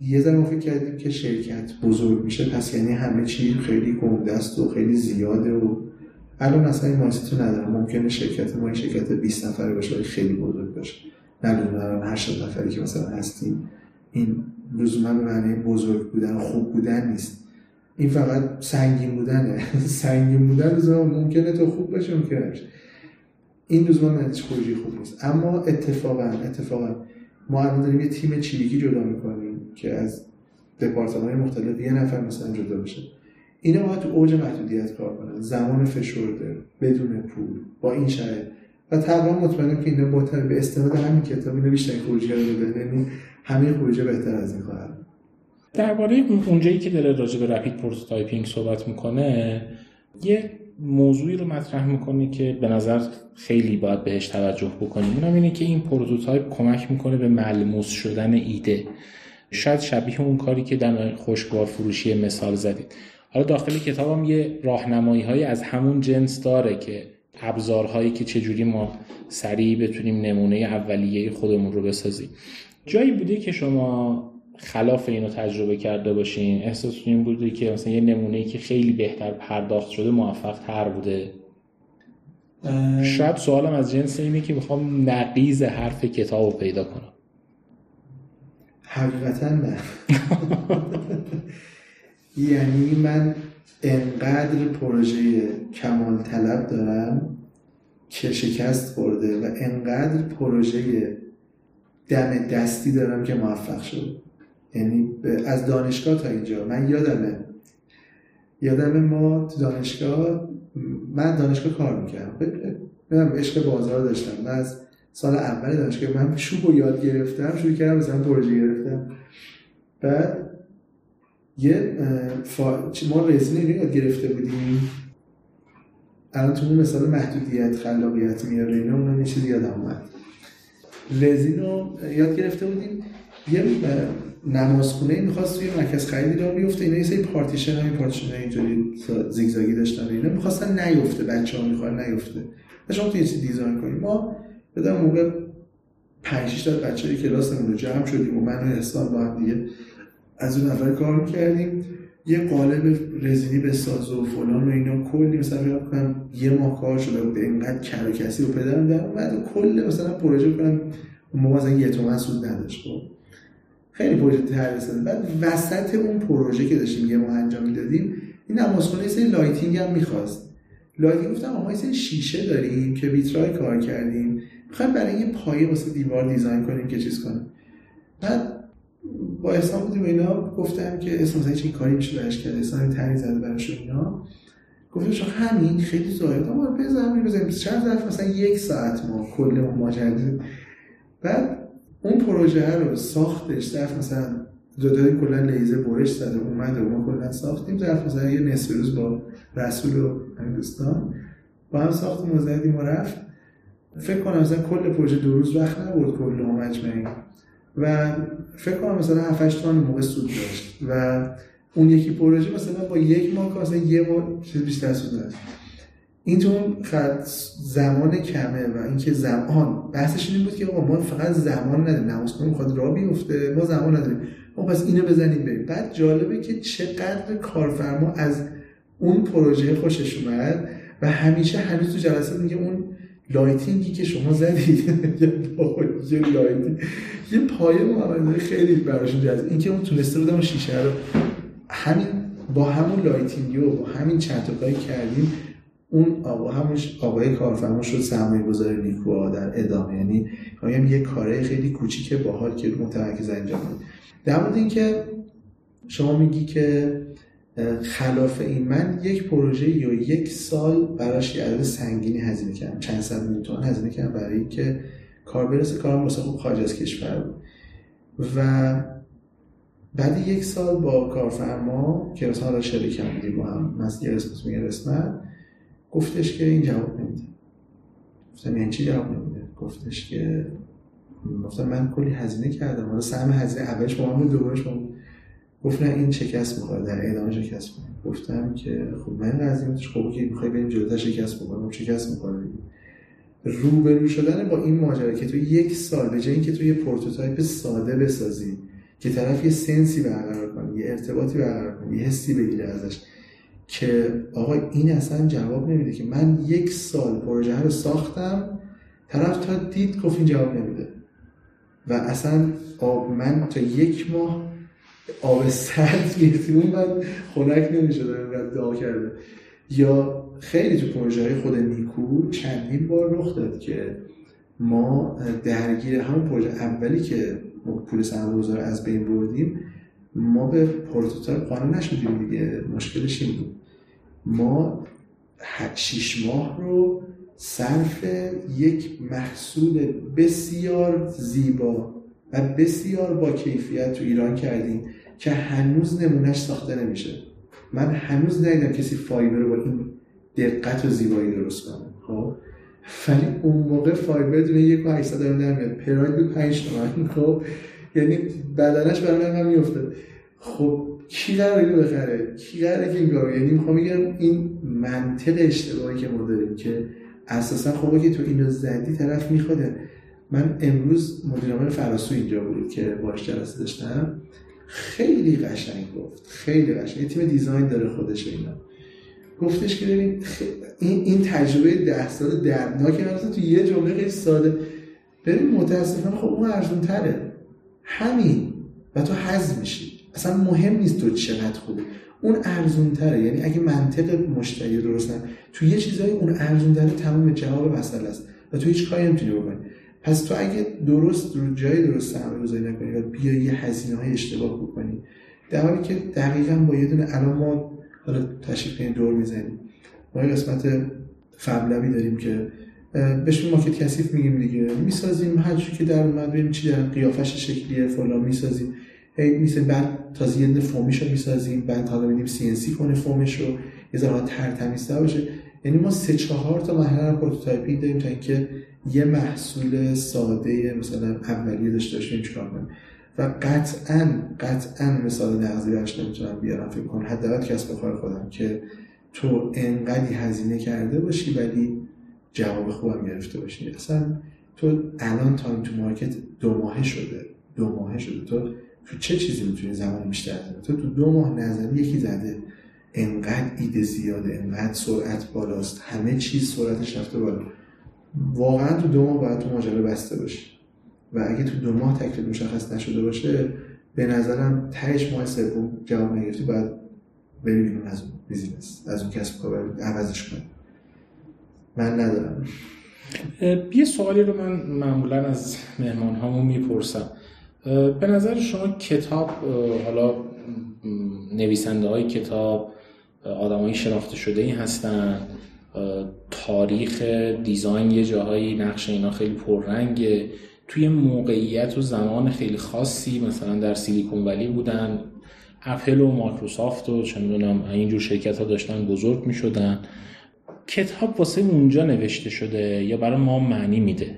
یه ذره ما فکر کردیم که شرکت بزرگ میشه پس یعنی همه چی خیلی گنده است و خیلی زیاده و الان اصلا این مایندست رو ندارم. ممکنه شرکت ما شرکت بیست نفره باشه، خیلی بزرگ باشه، ندونم هشتاد نفری که مثلا هستیم. این لزوما به معنی بزرگ بودن خوب بودن نیست، این فقط سنگین بودنه. سنگین بودن لزوما ممکنه تو خوب باشه، ممکنه نشه. این لزوما نتیجه خروجی خوب نیست. اما اتفاقا اتفاقا ما الان داریم یه تیم چیریکی جدا می‌کنیم که از دپارتمان‌های مختلف یه نفر مثلا جدا بشه. اینا باید تو اوج محدودیت کار کنن، زمان فشرده، بدون پول، با این شرایط. و تقریبا مطمئنم که اینا با به استناد همین کتاب اینا بیشتر خروجی می‌دن، یعنی همه خروجی بهتر از این کارن. درباره اونجایی که داره راجع به رپید پروتوتایپینگ صحبت می‌کنه، یه موضوعی رو مطرح می‌کنه که به نظر خیلی باید بهش توجه بکنیم. اونم اینه که این پروتوتایپ کمک می‌کنه به ملموس شدن ایده. شاید شبیه اون کاری که در خوشگوار فروشی مثال زدید. حالا داخل کتابم یه راهنمایی‌های از همون جنس داره که ابزارهایی که چجوری ما سریع بتونیم نمونه اولیه خودمون رو بسازیم. جایی بوده که شما خلاف اینو تجربه کرده باشین؟ احساس این بوده که مثلا یه نمونه‌ای که خیلی بهتر پرداخت شده موفق‌تر بوده؟ اه... شاید سوالم از جنس اینه که می‌خوام نقیض حرف کتاب رو پیدا کنم. حقیقتاً نه. یعنی من انقدر پروژه کمال طلب دارم که شکست خورده و انقدر پروژه دم دستی دارم که موفق شد. یعنی از دانشگاه تا اینجا من یادمه یادمه ما تو دانشگاه، من دانشگاه کار میکردم، من عشق بازار داشتم. من از سال اول دانشگاه من شوب رو یاد گرفتم، شروع کردم مثلا پروژه گرفتم. بعد یه فا... ما رزینه یاد گرفته بودیم، الان تو مثلا محدودیت خلاقیت میاره اینا، اونم یه چیزی یادم اومد. رزینه رو یاد گرفته بودیم، یه نمازخونه می‌خواست توی مرکز خریدی را بیفته، اینا یه سری پارتیشن های پارتیشن های اینجوری زیگزاگی داشتن، اینا می‌خواستن نیفته، بچه‌ها می‌خوان نیفته. شما توی چیز دیزاین کنیم، ما بدون موقع پنج شش تا بچه‌ای کلاسمون رو جمع شدیم و من و احسان با هم دیگه از اون اول کار میکردیم، یه قالب رزینی بساز و فلان و اینا، کلی مثلا فکر کنم یه ماه کار شده بود، اینقدر کر و کسی رو پدرم در اومد، کلی مثلا پروژه کنم ما مثلا یه تومن سود نداشت، خیلی پروژه ترسید. بعد وسط اون پروژه که داشتیم یه ماه انجام میدادیم، این نمازخونه یه سری لایتینگ هم میخواست. لایتینگ گفتم آها یه سری شیشه داریم که ویترای کار کردیم، میخوایم برای یه پایه واسه دیوار دیزاین کنیم که چیز کنه. بعد با احسان بودیم اینا، گفتم که احسان مثلا چه کاری میشه برش کرد، احسان تنی زده براش اینا، گفتم شو همین خیلی زاید ما رو بزنیم بزنیم چند ظرف مثلا یک ساعت ما کل ما ماجرا. بعد اون پروژه رو ساختش ظرف مثلا دادیم کلا لیزر برش زد و اومد و ما کلا ساختیم ظرف مثلا یه نصف روز با رسول و دوستان با هم ساختیم و زدیم و رفت. فکر کنم مثلا کل پروژه دو روز وقت نبرد کل ما مجمعی و فکر کنم مثلا هفت هشت تومن موقع سود داشت و اون یکی پروژه مثلا با یک ماه کاسه یه ماه چیز بیشتر سود داشت. این تو زمان کمه و اینکه زمان بحثش این بود که آقا ما فقط زمان نداریم، نماز میخواد راه بیفته، ما زمان نداریم، ما پس اینو بزنیم بریم. بعد جالبه که چقدر کارفرما از اون پروژه خوشش اومد و همیشه هنوز تو جلسه میگه اون لایتینگی که شما زدید یه لایتینگ یه پایه معامله خیلی براشون جذاب، اینکه اون تونسته بودم شیشه رو همین با همون لایتینگی و با همین چند تا کاری کردیم. اون آقا همش آقای کارفرما شد سرمایه‌گذار نیکو در ادامه، یعنی میگم یه کاره خیلی کوچیک باحال که متمرکز انجام داد. در مورد اینکه شما میگی که خلاف این، من یک پروژه یا یک سال براش یه عدد سنگینی هزینه کردم، چند صد میلیون تومان هزینه کردم برای اینکه کار برسه، کارم واسه خوب خارج از کشور بود و بعد یک سال با کارفرما که مثلا حالا شریکم بودیم با هم مسئله رسمت میگه رسمت گفتش که این جواب نمیده. گفتم یعنی چی جواب نمیده؟ گفتش که گفتم من کلی هزینه کردم، حالا سهم هزینه اولش با هم دومش با هم. گفت نه این شکست می‌خوره، در ادامه شکست می‌خوره. گفتم که خب من عزیمتش خوبه که می‌خوای بریم جلوتر شکست بخوره، اون شکست می‌خوره. روبرو شدن با این ماجرا که تو یک سال به جای اینکه تو یه پروتوتایپ ساده بسازی که طرف یه سنسی برقرار کنه، یه ارتباطی برقرار کنه، یه حسی بگیره ازش، که آقا این اصلا جواب نمیده که من یک سال پروژه رو ساختم، طرف تا دید گفت این جواب نمیده و اصلا آب من تا یک ماه آب سرد می‌ریختم، من خنک نمی‌شدم، رد دعا کرده. یا خیلی تو پروژه‌های خود نیکو چندین بار رخ داد که ما درگیر همون پروژه اولی که پول سرمایه‌گذار رو از بین بردیم، ما به پروتوتایپ قانع نشدیم دیگه. مشکلش این بود ما شش ماه رو صرف یک محصول بسیار زیبا و بسیار با کیفیت تو ایران کردیم که هنوز نمونهش ساخته نمیشه. من هنوز ندیدم کسی فایبر رو با این دقت و زیبایی درست کنه. خب ولی اون موقع فایبر دونه یک و هشتصد دارم درمیاد، پراید بود پنج تومن. خب یعنی بدنش برای من میافتاد. خب کی قراره اینو بخره؟ کی قراره که اینو؟ یعنی میخوام بگم این منطق اشتباهی که ما داریم که اساسا خب که تو اینو زدی طرف میخواد. من امروز مدیر عامل فراسو اینجا بود که باهاش جلسه داشتم، خیلی قشنگ گفت، خیلی قشنگ. تیم دیزاین داره خودش اینا. گفتش که ببین این این تجربه ده ساله دردناکه، مثلا تو یه جمله خیلی ساده ببین متاسفانه خب اون ارزان‌تره. همین و تو هضم میشی. اصلا مهم نیست تو چقدر خوبه. اون ارزان‌تره. یعنی اگه منطق مشتری رو درست کنی تو یه چیزای اون ارزان‌تره تمام جواب مسئله است و تو هیچ کاری نمی‌تونی بکنی. پس تو اگه درست رو جای درست سرمایه‌گذاری نکنی و بیای یه هزینه‌های اشتباه بکنی، در حالی که دقیقاً با یه دونه الان ما حالا تشریف این دور می‌زنیم. ما یه قسمت فبلبی داریم که بهش مارکت کثیف میگیم دیگه. میسازیم هر چیزی که در اومد، ببینیم چی در قیافش شکلیه فلان میسازیم. هی میسازیم بعد تازه یه دونه فرمشو میسازیم، بعد حالا می‌بینیم سی ان سی کنه فرمشو، یه ذره ترتمیزتر بشه. یعنی ما سه چهار تا مرحله پروتوتایپینگ داریم تا اینکه یه محصول ساده مثلا اولیه داشته باشیم چیکار کنیم. و قطعاً قطعاً مثال نظیرش نمیتونم بیارم، فکر کنم حداقل کسب و کار خودم که تو انقدی هزینه کرده باشی ولی جواب خوبم گرفته باشی. اصلا تو الان تایم تو مارکت دو ماهه شده دو ماهه شده تو تو چه چیزی میتونی زمان بیشتر بزنی؟ تو تو دو ماه نظری یکی زده، انقدر ایده زیاده، انقدر سرعت بالاست، همه چیز سرعتش رفته بالا. واقعا تو دو ماه باید تو ماجرا بسته باشی و اگه تو دو ماه تکلیف مشخص نشده باشه به نظرم تهش ماه سوم جواب نگرفتی باید ببینیم از اون بیزینس از اون کسب و کار عوضش کنیم. من ندارم. یه سوالی رو من معمولا از مهمان هامون میپرسم، به نظر شما کتاب، حالا نویسنده های کتاب آدم های شناخته شده ای هستن، تاریخ دیزاین یه جاهایی نقش اینا خیلی پررنگه، توی موقعیت و زمان خیلی خاصی مثلا در سیلیکون ولی بودن، اپل و مایکروسافت و چندونم اینجور شرکت ها داشتن بزرگ می شدن. کتاب واسه اونجا نوشته شده یا برای ما معنی میده؟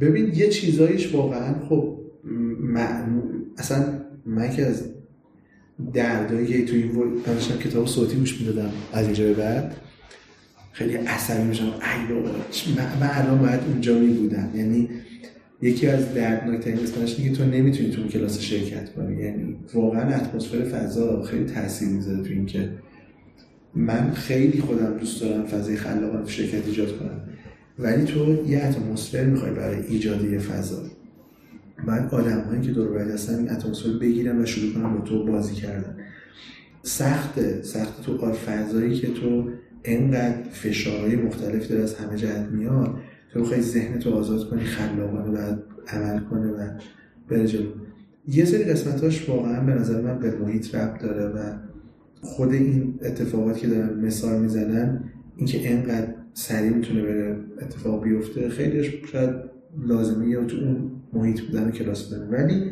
ببین یه چیزایش واقعا خب معنی. اصلا من که از دردایی که توی این داشتم کتاب صوتی گوش میدادم از اینجا به بعد خیلی عصبی میشم. ای بابا من الان باید اونجا می بودم. یعنی یکی از دردناک‌ترین قسمتش اینه که تو نمیتونی تو اون کلاس شرکت کنی. یعنی واقعا اتمسفر فضا خیلی تاثیر میذاره تو این که من خیلی خودم دوست دارم فضای خلاقانه تو شرکت ایجاد کنم، ولی تو یه اتمسفر میخوای برای ایجاد یه فضا. بعد آدمایی که دور و برت هستن این اتمسفر بگیرن و شروع کنن با تو بازی کردن. سخته سخته تو اون فضایی که تو انقدر فشارهای مختلف داره از همه جهت میاد، تو بخوای ذهن تو آزاد کنی خلاقانه و عمل کنه و بره جلو. یه سری قسمتاش واقعا به نظر من به محیط ربط داره و خود این اتفاقات که دارن مثال میزنن، اینکه انقدر سریع میتونه بره اتفاق بیفته، خیلیش شاید لازمیه تو اون محیط بودن و کلاس بودن. ولی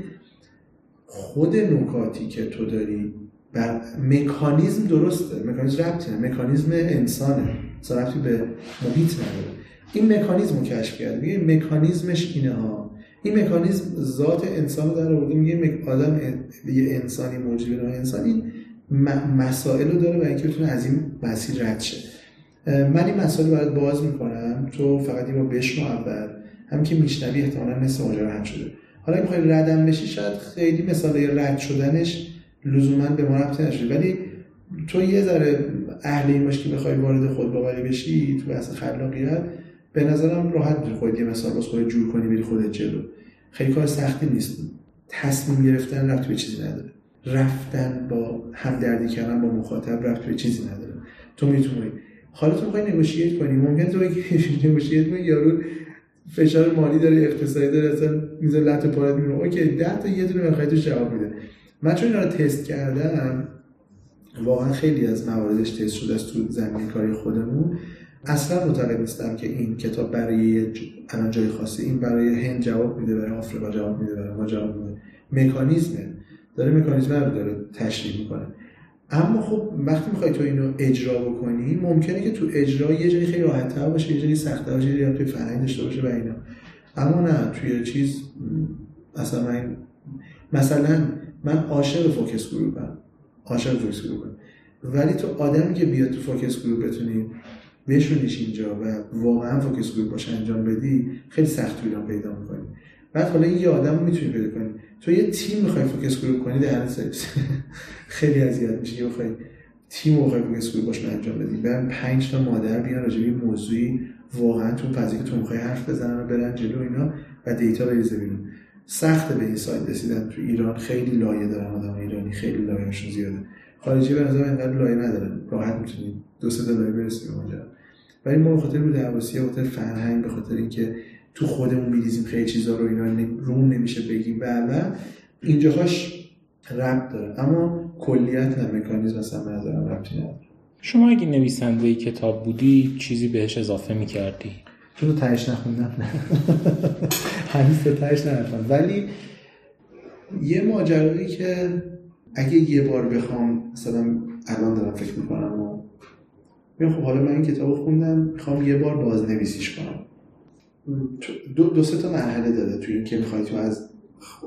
خود نکاتی که تو داری و مکانیزم درسته، مکانیزم ربطی نه، مکانیزم انسانه، ربطی به محیط نداره. این مکانیزم رو کشف کرد، میگه مکانیزمش اینه ها. این مکانیزم ذات انسان رو در آورده، میگه آدم یه انسانی موجود و انسان این مسائل رو داره برای اینکه بتونه از این مسیر رد شه. من این مسائل رو برات باز میکنم، تو فقط اینو بشنو اول، هم که میشنوی احتمالاً نصف ماجرا حل شده. حالا میخوای ردم بشی، شاید خیلی مثال رد شدنش لزوما به ما ربطی نداره، ولی تو یه ذره اهل این باش که بخوای وارد خودباوری بشی تو اصل خلاقیت، به نظرم راحت می‌تونی خودت یه مثال واسه خودت جور کنی بری خودت جلو. خیلی کار سختی نیست. تصمیم گرفتن رفت به چیزی نداره. رفتن با همدردی کردن با مخاطب رفت به چیزی نداره. تو میتونی حالا تو می‌خوای نگوشییت کنی، ممکنه تو بگی نگوشییت کنی، یارو فشار مالی داره، اقتصادی داره، اصلا میذاره لطو پارت میره. اوکی ده تا یه دونه بخاطر جواب میده. من چون اینا رو تست کردم، واقعا خیلی از مواردش تست شده است تو زمینه کاری خودمون. اصلا معتقد نیستم که این کتاب برای الان جای خاصی، این برای هند جواب میده، برای آفریقا جواب میده، برای ما جواب میده. مکانیزمه داره، مکانیزم رو داره تشریح میکنه. اما خب وقتی میخوای تو اینو اجرا بکنی، ممکنه که تو اجرا یه جایی خیلی راحت‌تر باشه، یه جایی سخت‌تر باشه، یا توی فرهنگ داشته باشه و اینا. اما نه توی چیز مثلا من مثلا من عاشق فوکس گروپم، عاشق فوکس گروپم. ولی تو آدمی که بیاد تو فوکس گروپ بتونی بشونیش اینجا و واقعا فوکس گروپ باشه انجام بدی، خیلی سخت تو ایران پیدا می‌کنی. بعد حالا یه آدمو می‌تونی پیدا کنی. تو یه تیم می‌خوای فوکس گروپ کنی، در سرویس خیلی اذیت میشه که بخوای تیمو بخوای فوکس گروپ باشه انجام بدی. برن پنج تا مادر بیان راجع به موضوعی واقعا تو پذیری تو می‌خوای حرف بزنن و برن جلو اینا و دیتا بریزه بیرون. سخت به این سایت رسیدن تو ایران، خیلی لایه داره آدم ایرانی، خیلی لایه‌شون زیاده. خارجی به نظر اینقدر لایه نداره. راحت می‌تونید دو سه تا لایه برسید اونجا. ولی ما به خاطر رو درواسی، به خاطر فرهنگ، به خاطر اینکه تو خودمون می‌ریزیم خیلی چیزا رو اینا رو نمیشه بگیم بعدا اینجاهاش ربط داره، اما کلیت و مکانیزم اصلا به نظرم ربطی نداره. شما اگه نویسنده کتاب بودی چیزی بهش اضافه می‌کردی؟ چون تو تهش نخوندم هنوز تو تهش نرفتم، ولی یه ماجرایی که اگه یه بار بخوام مثلا الان دارم فکر می‌کنم و میگم خب حالا من این کتابو خوندم می‌خوام یه بار بازنویسیش کنم، دو دو سه تا مرحله داره توی این که می‌خوای تو از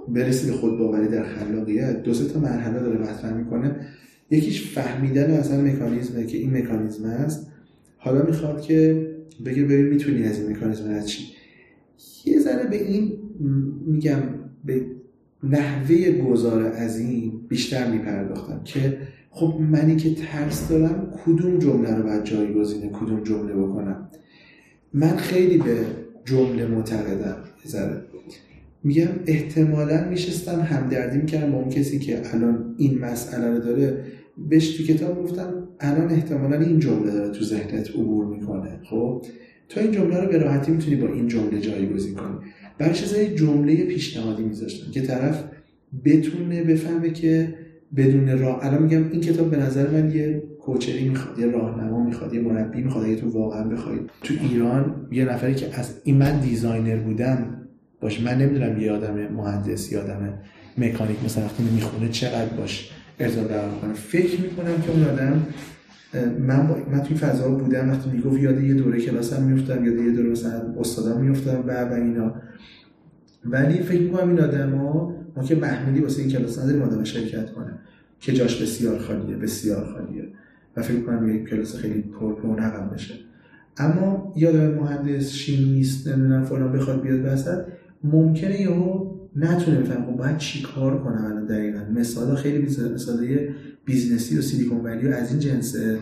برسی به خودباوری در خلاقیت. دو سه تا مرحله داره مطرح می‌کنه. یکیش فهمیدن اصلا مکانیزمه که این مکانیزم است، حالا می‌خواد که بگه ببین می‌تونی از این مکانیزم از چی یه ذره به این میگم به نحوه گذار از این بیشتر می‌پرداختم که خب منی که ترس دارم کدوم جمله رو باید جایگزین کدوم جمله بکنم. من خیلی به جمله معتقدم، بذاره میگم احتمالاً میشستم همدردی میکردم با اون کسی که الان این مسئله رو داره، بهش تو کتاب گفتم الان احتمالاً این جمله داره تو ذهنت عبور میکنه، خب تو این جمله رو به راحتی میتونی با این جمله جایگزین کنی. برای چیزای جمله پیشنهادی میذاشتم که طرف بتونه بفهمه که بدون راه. الان میگم این کتاب به نظر من یه کوچری میخواد، یه راهنما میخواد، یه مربی میخواد. اگه تو واقعا بخوای تو ایران یه نفری که از این من دیزاینر بودم باشه، من نمیدونم یه آدم مهندس یا آدم مکانیک مثلا وقتی میخونه چقدر باش ارتباط برقرار کنه. فکر میکنم که اون آدم من با... من توی فضا بودم وقتی میگفت یاد یه دوره کلاسم میافتادم، یاد یه دوره مثلا استادام میافتادم و و اینا. ولی فکر میکنم این آدما ما که محمودی واسه این کلاس نداریم آدم شرکت کنه که جاش بسیار خالیه، بسیار خالیه و فکر کنم یک کلاس خیلی پررونق بشه. اما یه آدم مهندس شیمیست نمیدونم فلان بخواد بیاد وسط، ممکنه یهو نتونه بفهمه خب باید چیکار کنم الان دقیقاً. مثالا خیلی مثالای بیزنسی و سیلیکون ولی و از این جنسه.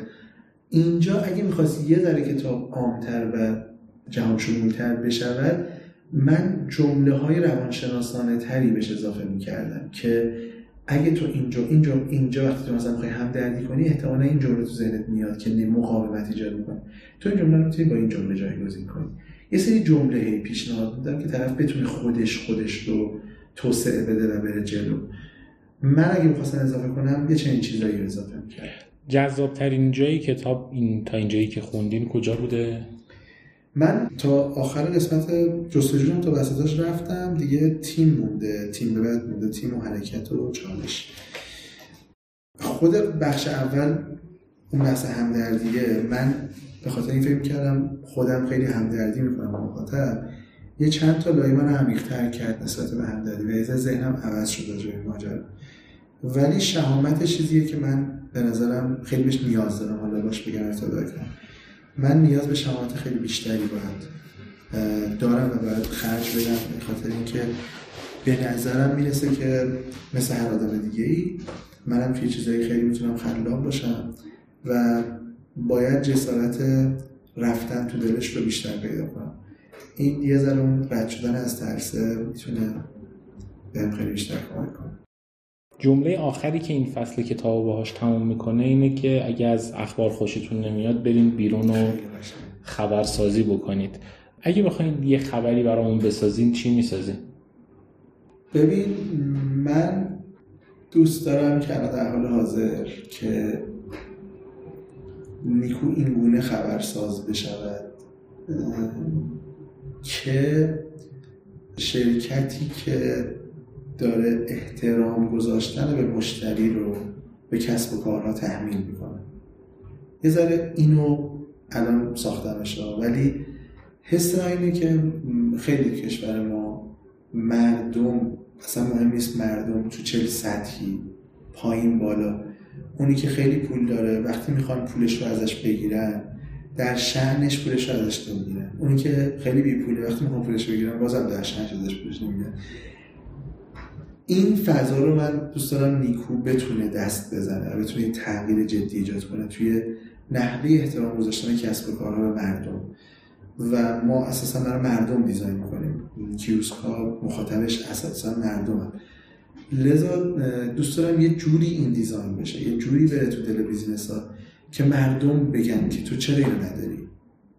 اینجا اگه می‌خواستی یه ذره کتاب عام‌تر و جهان‌شمول‌تر بشود، من جمله‌های روانشناسانه تری بهش اضافه می‌کردم که اگه تو اینجا اینجا اینجا وقتی تو مثلا می‌خوای همدردی کنی احتمالاً این جمله تو ذهنت میاد که مقاومت ایجاد می‌کنه، تو این جمله رو می‌تونی با این جمله جایگزین کنی. یه سری جمله پیشنهاد دادم که طرف بتونه خودش خودش رو توسعه بده و بره جلو. من اگه می‌خواستم اضافه کنم یه چنین چیزایی اضافه می‌کردم. جذاب‌ترین جایی کتاب این تا اینجایی که خوندین کجا بوده؟ من تا آخر قسمت جستجویم تا وسطش رفتم دیگه، تیم مونده، تیم به بعد مونده، تیم و حرکت و چالش. خود بخش اول اون بحث همدردیه. من به خاطر این فکر کردم خودم خیلی همدردی میکنم با مخاطب، یه چند تا لایه منو عمیق‌تر کرد نسبت به همدردی و از ذهنم عوض شد از این ماجرا. ولی شهامت چیزیه که من به نظرم خیلی بهش نیاز دارم. حالا باش بگم ارتباط کنم، من نیاز به شهامت خیلی بیشتری باید دارم و باید خرج بدم، به خاطر اینکه به نظرم میرسه که مثل هر آدم دیگه‌ای منم توی چیزایی خیلی میتونم خلاق باشم و باید جسارت رفتن تو دلش رو بیشتر پیدا کنم. این یه ذره اون رد شدن از ترسه میتونه بهم خیلی بیشتر کمک کنه. جمله آخری که این فصل کتاب باهاش تموم میکنه اینه که اگه از اخبار خوشتون نمیاد برین بیرون و خبرسازی بکنید. اگه بخواید یه خبری برامون بسازین چی میسازین؟ ببین من دوست دارم که در حال حاضر که نیکو اینگونه خبرساز بشود که شرکتی که داره احترام گذاشتن به مشتری رو به کسب و کارها تحمیل میکنه. یه ذره اینو الان ساختمش ها، ولی حس من اینه که خیلی کشور ما مردم اصلا مهم نیست، مردم تو چه سطحی پایین بالا، اونی که خیلی پول داره وقتی میخوان پولش رو ازش بگیرن در شأنش پولش رو ازش نمیگیرن، اونی که خیلی بی پوله وقتی میخوان پولش بگیرن بازم در شأنش ازش پولش نمیگیرن. این فضا رو من دوست دارم نیکو بتونه دست بزنه، بتونه تغییر جدی ایجاد کنه توی نحوه احترام گذاشتن کسب و کارها به مردم. و ما اساسا برای مردم دیزاین می‌کنیم، کیوسک ها مخاطبش اساسا مردمه، لذا دوست دارم یه جوری این دیزاین بشه، یه جوری بره تو دل بیزینس ها که مردم بگن که تو چرا اینو نداری،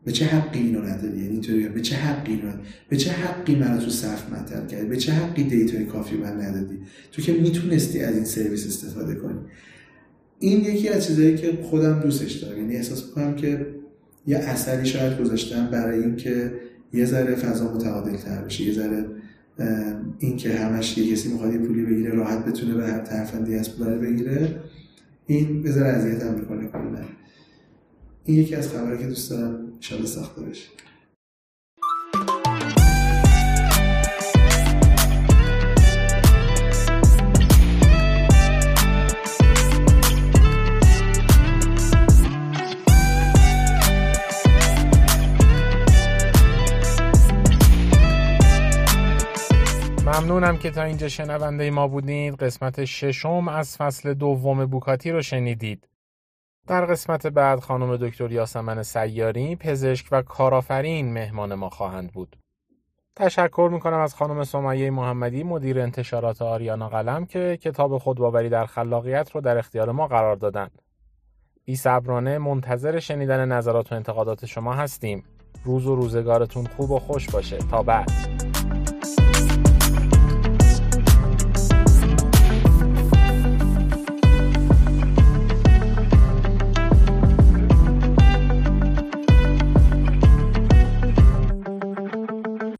به چه حقی اینو نداری، یعنی اینطوری به چه حقی اینو، به چه حقی منو تو صف مطرح کردی، به چه حقی دیتای کافی من ندادی، تو که میتونستی از این سرویس استفاده کنی. این یکی از چیزایی که خودم دوستش دارم، یعنی احساس می‌کنم که یه اثری شاید گذاشتم برای اینکه یه ذره فضا متعادل تر بشه، یه ذره این که همش یه کسی میخواد یه پولی بگیره راحت بتونه به هر ترفندی از پولاره بگیره، این به ذره اذیتم میکنه کلا. این یکی از خبرایی که دوست دارم ان شاءالله ساخته بشه. ممنونم که تا اینجا شنونده ما بودید. قسمت ششم از فصل دوم بوکآتی رو شنیدید. در قسمت بعد خانم دکتر یاسمن سیاری، پزشک و کارآفرین، مهمان ما خواهند بود. تشکر میکنم از خانم سمیه محمدی، مدیر انتشارات آریانا قلم، که کتاب خودباوری در خلاقیت رو در اختیار ما قرار دادن. بی‌صبرانه منتظر شنیدن نظرات و انتقادات شما هستیم. روز و روزگارتون خوب و خوش باشه. تا بعد.